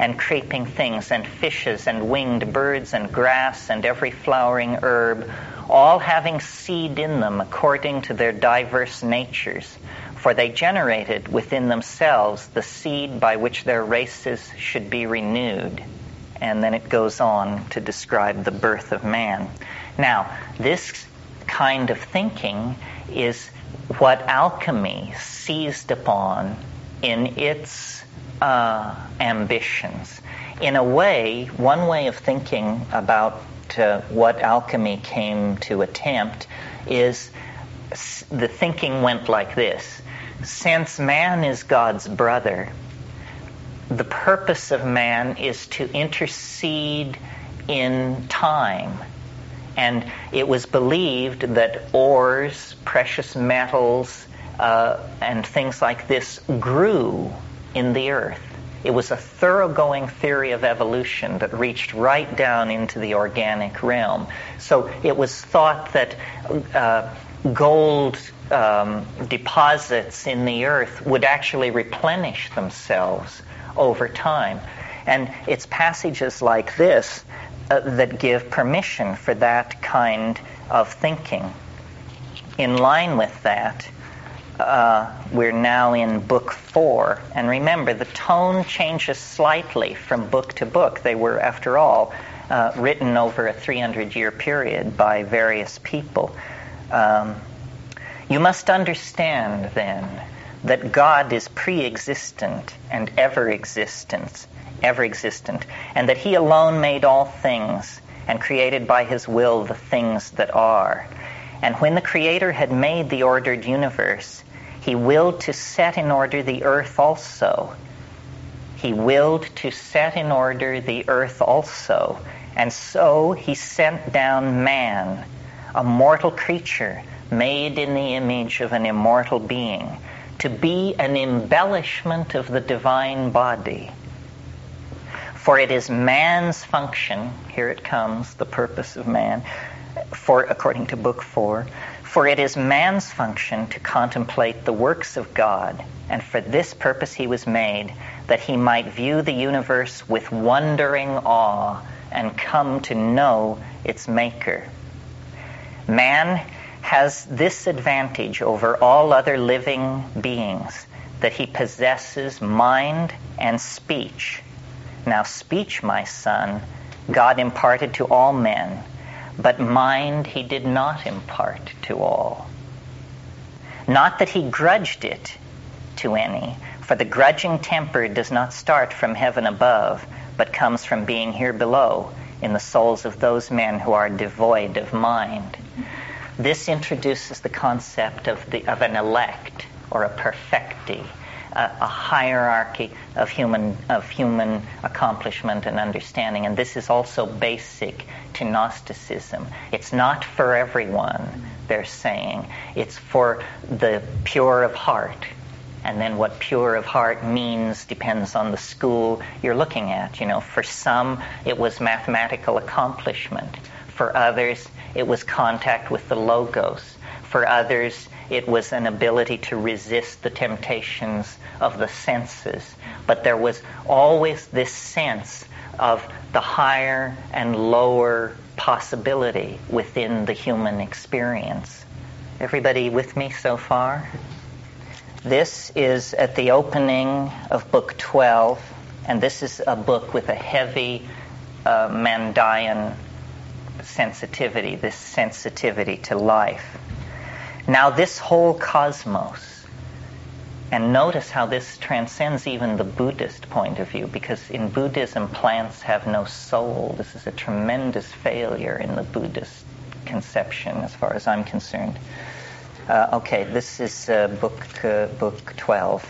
and creeping things, and fishes, and winged birds, and grass, and every flowering herb, all having seed in them according to their diverse natures. For they generated within themselves the seed by which their races should be renewed. And then it goes on to describe the birth of man. Now, this kind of thinking is what alchemy seized upon in its uh, ambitions. In a way, one way of thinking about uh, what alchemy came to attempt is the thinking went like this. Since man is God's brother, the purpose of man is to intercede in time. And it was believed that ores, precious metals, uh, and things like this grew in the earth. It was a thoroughgoing theory of evolution that reached right down into the organic realm. So it was thought that uh, gold um, deposits in the earth would actually replenish themselves over time. And it's passages like this uh, that give permission for that kind of thinking. In line with that, Uh, we're now in book four, and remember the tone changes slightly from book to book. They were, after all, uh, written over a three hundred year period by various people. Um, you must understand, then, that God is pre-existent and ever-existent, ever-existent, and that he alone made all things and created by his will the things that are. And when the Creator had made the ordered universe, he willed to set in order the earth also. He willed to set in order the earth also. And so he sent down man, a mortal creature made in the image of an immortal being, to be an embellishment of the divine body. For it is man's function, here it comes, the purpose of man, for, according to book four, for it is man's function to contemplate the works of God, and for this purpose he was made, that he might view the universe with wondering awe and come to know its maker. Man has this advantage over all other living beings, that he possesses mind and speech. Now speech, my son, God imparted to all men, but mind he did not impart to all. Not that he grudged it to any, for the grudging temper does not start from heaven above, but comes from being here below in the souls of those men who are devoid of mind. This introduces the concept of, the, of an elect or a perfecti, a, a hierarchy of human, of human accomplishment and understanding. And this is also basic to Gnosticism. It's not for everyone, they're saying. It's for the pure of heart. And then what pure of heart means depends on the school you're looking at. You know, for some, it was mathematical accomplishment. For others, it was contact with the Logos. For others, it was an ability to resist the temptations of the senses. But there was always this sense of the higher and lower possibility within the human experience. Everybody with me so far? This is at the opening of book twelve, and this is a book with a heavy uh, Mandaean sensitivity, this sensitivity to life. Now this whole cosmos, and notice how this transcends even the Buddhist point of view, because in Buddhism, plants have no soul. This is a tremendous failure in the Buddhist conception, as far as I'm concerned. Uh, okay, this is uh, book uh, book twelve.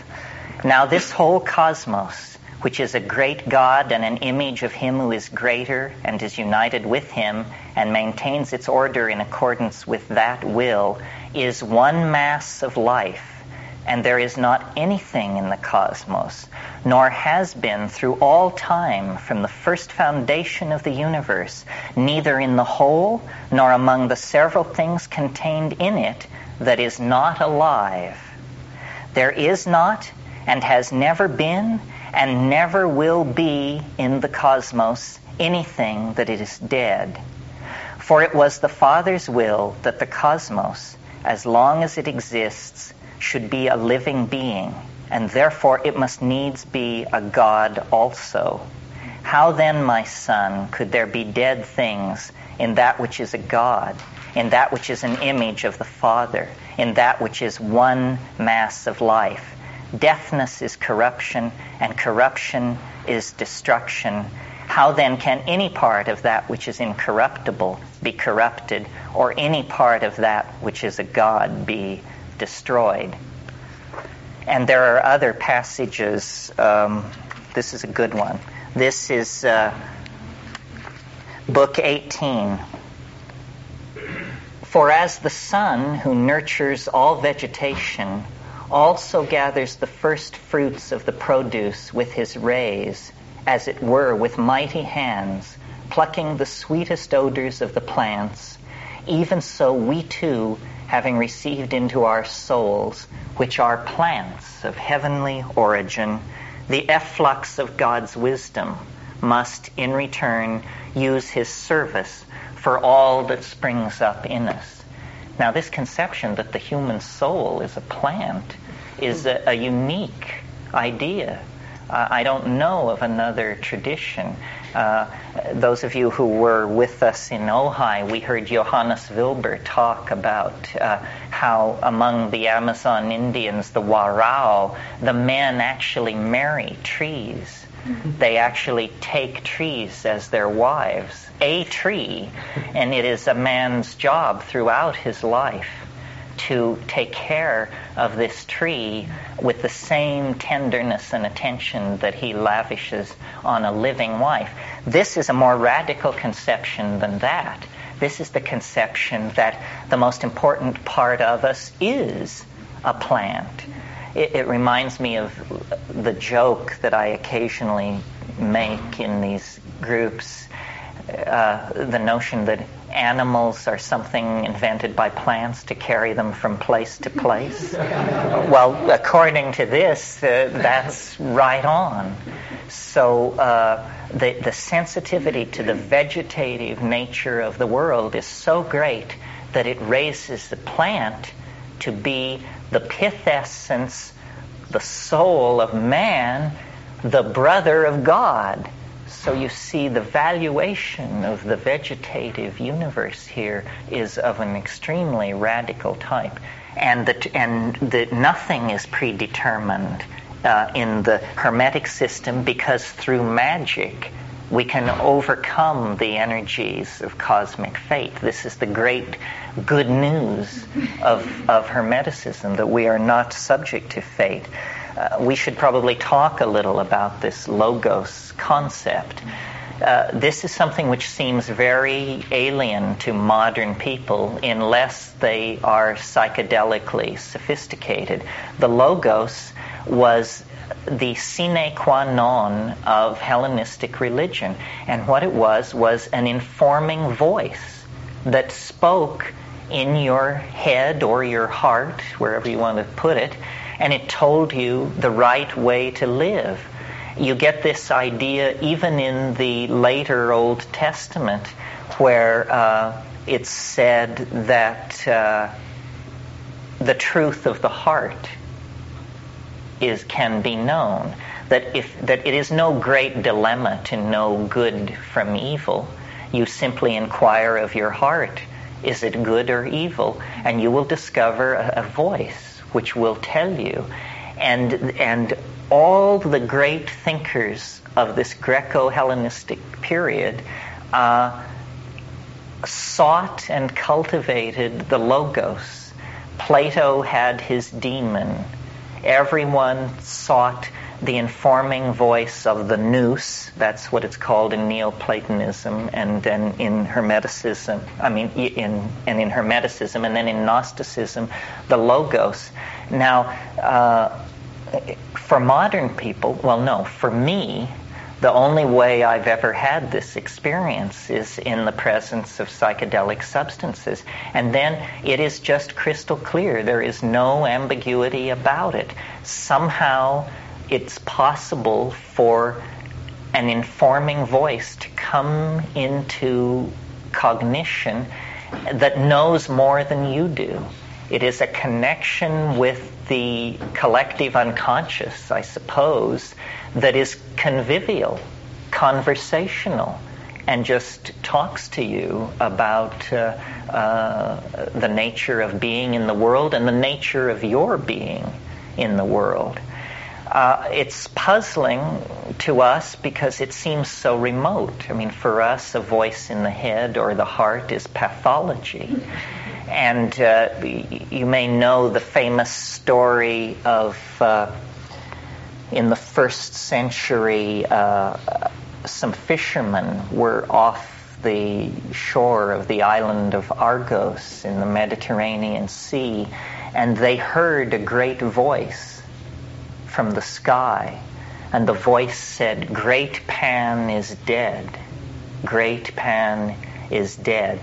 Now this whole cosmos, which is a great God and an image of him who is greater and is united with him and maintains its order in accordance with that will, is one mass of life. And there is not anything in the cosmos, nor has been through all time from the first foundation of the universe, neither in the whole nor among the several things contained in it, that is not alive. There is not, and has never been, and never will be in the cosmos anything that is dead. For it was the Father's will that the cosmos, as long as it exists, should be a living being, and therefore it must needs be a God also. How then, my son, could there be dead things in that which is a God, in that which is an image of the Father, in that which is one mass of life? Deathness is corruption, and corruption is destruction. How then can any part of that which is incorruptible be corrupted, or any part of that which is a God be destroyed? And there are other passages. Um, this is a good one. This is uh, book eighteen. For as the sun who nurtures all vegetation also gathers the first fruits of the produce with his rays, as it were with mighty hands, plucking the sweetest odors of the plants, even so we too, having received into our souls, which are plants of heavenly origin, the efflux of God's wisdom, must in return use his service for all that springs up in us. Now, this conception that the human soul is a plant is a, a unique idea. Uh, I don't know of another tradition. Uh, those of you who were with us in Ojai, we heard Johannes Wilber talk about uh, how among the Amazon Indians, the Warao, the men actually marry trees. They actually take trees as their wives, a tree, and it is a man's job throughout his life to take care of this tree with the same tenderness and attention that he lavishes on a living wife. This is a more radical conception than that. This is the conception that the most important part of us is a plant. It, it reminds me of the joke that I occasionally make in these groups, uh, the notion that animals are something invented by plants to carry them from place to place. Well, according to this, uh, that's right on. So uh, the, the sensitivity to the vegetative nature of the world is so great that it raises the plant to be the pith essence, the soul of man, the brother of God. So you see, the valuation of the vegetative universe here is of an extremely radical type, and that and that nothing is predetermined uh, in the Hermetic system, because through magic we can overcome the energies of cosmic fate. This is the great good news of of Hermeticism, that we are not subject to fate. Uh, we should probably talk a little about this logos concept. Uh, this is something which seems very alien to modern people unless they are psychedelically sophisticated. The logos was the sine qua non of Hellenistic religion. And what it was was an informing voice that spoke in your head or your heart, wherever you want to put it, and it told you the right way to live. You get this idea even in the later Old Testament, where uh, it's said that uh, the truth of the heart is can be known. That if that it is no great dilemma to know good from evil. You simply inquire of your heart, is it good or evil? And you will discover a, a voice which will tell you. And and all the great thinkers of this Greco-Hellenistic period uh, sought and cultivated the logos. Plato had his demon. Everyone sought the informing voice of the nous. That's what it's called in Neoplatonism, and then in Hermeticism, I mean, in and in Hermeticism, and then in Gnosticism, the logos. Now, uh, for modern people, well, no, for me, the only way I've ever had this experience is in the presence of psychedelic substances. And then it is just crystal clear. There is no ambiguity about it. Somehow, it's possible for an informing voice to come into cognition that knows more than you do. It is a connection with the collective unconscious, I suppose, that is convivial, conversational, and just talks to you about uh, uh, the nature of being in the world and the nature of your being in the world. Uh, it's puzzling to us because it seems so remote. I mean, for us, a voice in the head or the heart is pathology. And uh, you may know the famous story of, uh, in the first century, uh, some fishermen were off the shore of the island of Argos in the Mediterranean Sea, And they heard a great voice from the sky, and the voice said, "Great Pan is dead. Great Pan is dead."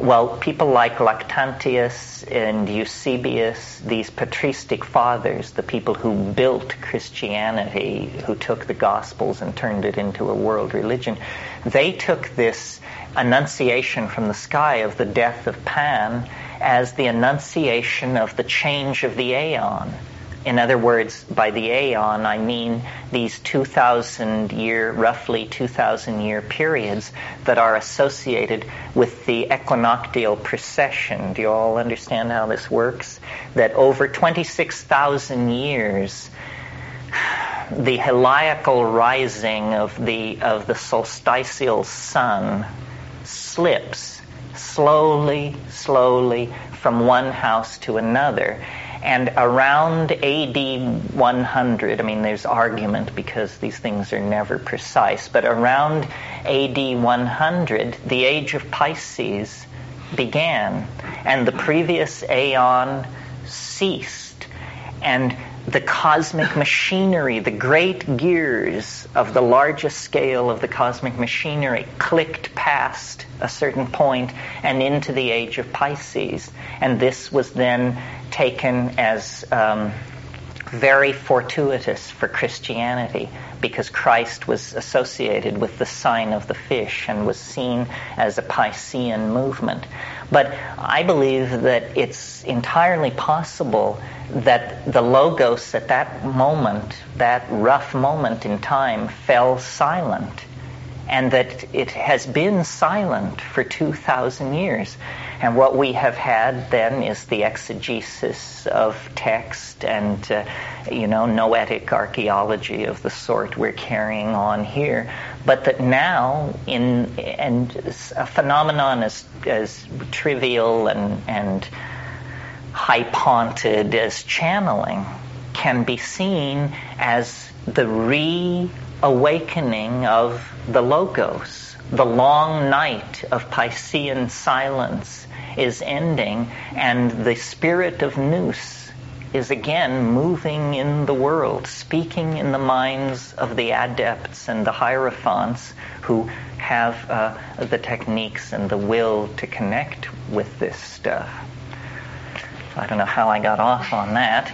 Well, people like Lactantius and Eusebius, these patristic fathers, the people who built Christianity, who took the Gospels and turned it into a world religion, they took this annunciation from the sky of the death of Pan as the annunciation of the change of the aeon. In other words, by the aeon, I mean these two thousand year, roughly two thousand year periods that are associated with the equinoctial precession. Do you all understand how this works? That over twenty-six thousand years, the heliacal rising of the, of the solstitial sun slips slowly, slowly from one house to another. And around A D one hundred, I mean, there's argument because these things are never precise, but around A D one hundred, the age of Pisces began, and the previous aeon ceased, and the cosmic machinery, the great gears of the largest scale of the cosmic machinery clicked past a certain point and into the age of Pisces. And this was then taken as um, very fortuitous for Christianity, because Christ was associated with the sign of the fish and was seen as a Piscean movement. But I believe that it's entirely possible that the Logos at that moment, that rough moment in time, fell silent, and that it has been silent for two thousand years. And what we have had then is the exegesis of text and, uh, you know, noetic archaeology of the sort we're carrying on here. But that now, in and a phenomenon as as trivial and and hype-haunted as channeling can be seen as the reawakening of the Logos. The long night of Piscean silence is ending, and the spirit of Nous is again moving in the world, speaking in the minds of the adepts and the hierophants who have uh, the techniques and the will to connect with this stuff. I don't know how I got off on that,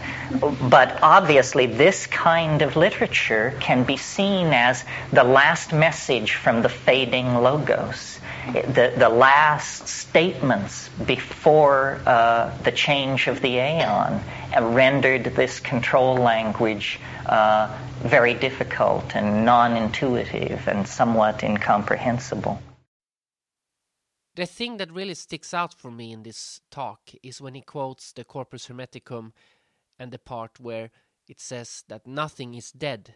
but obviously this kind of literature can be seen as the last message from the fading Logos, the, the last statements before uh, the change of the aeon uh, rendered this control language uh, very difficult and non-intuitive and somewhat incomprehensible. The thing that really sticks out for me in this talk is when he quotes the Corpus Hermeticum and the part where it says that nothing is dead.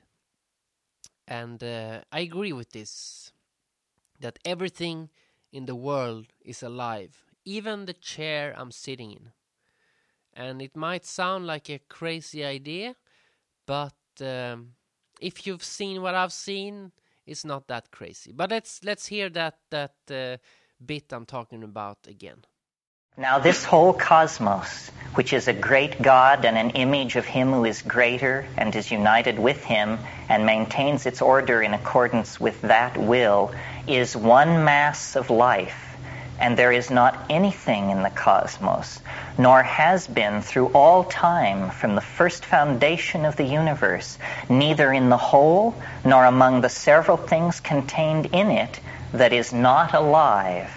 And uh, I agree with this, that everything in the world is alive, even the chair I'm sitting in. And it might sound like a crazy idea, but um, if you've seen what I've seen, it's not that crazy. But let's let's hear that... that uh, bit I'm talking about again. Now this whole cosmos, which is a great God and an image of him who is greater and is united with him and maintains its order in accordance with that will, is one mass of life, and there is not anything in the cosmos, nor has been through all time from the first foundation of the universe, neither in the whole nor among the several things contained in it, that is not alive.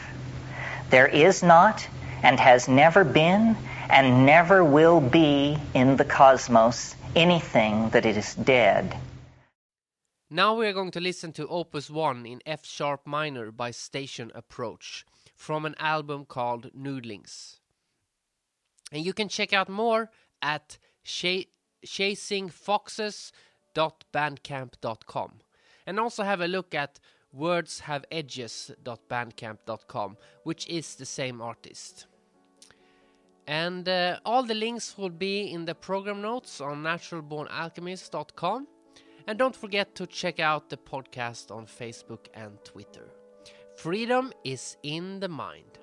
There is not, and has never been, and never will be in the cosmos anything that it is dead. Now we are going to listen to Opus one in F sharp minor by Station Approach from an album called Noodlings. And you can check out more at chasing foxes dot bandcamp dot com, and also have a look at words have edges dot bandcamp dot com, which is the same artist. And uh, all the links will be in the program notes on natural born alchemist dot com. And don't forget to check out the podcast on Facebook and Twitter. Freedom is in the mind.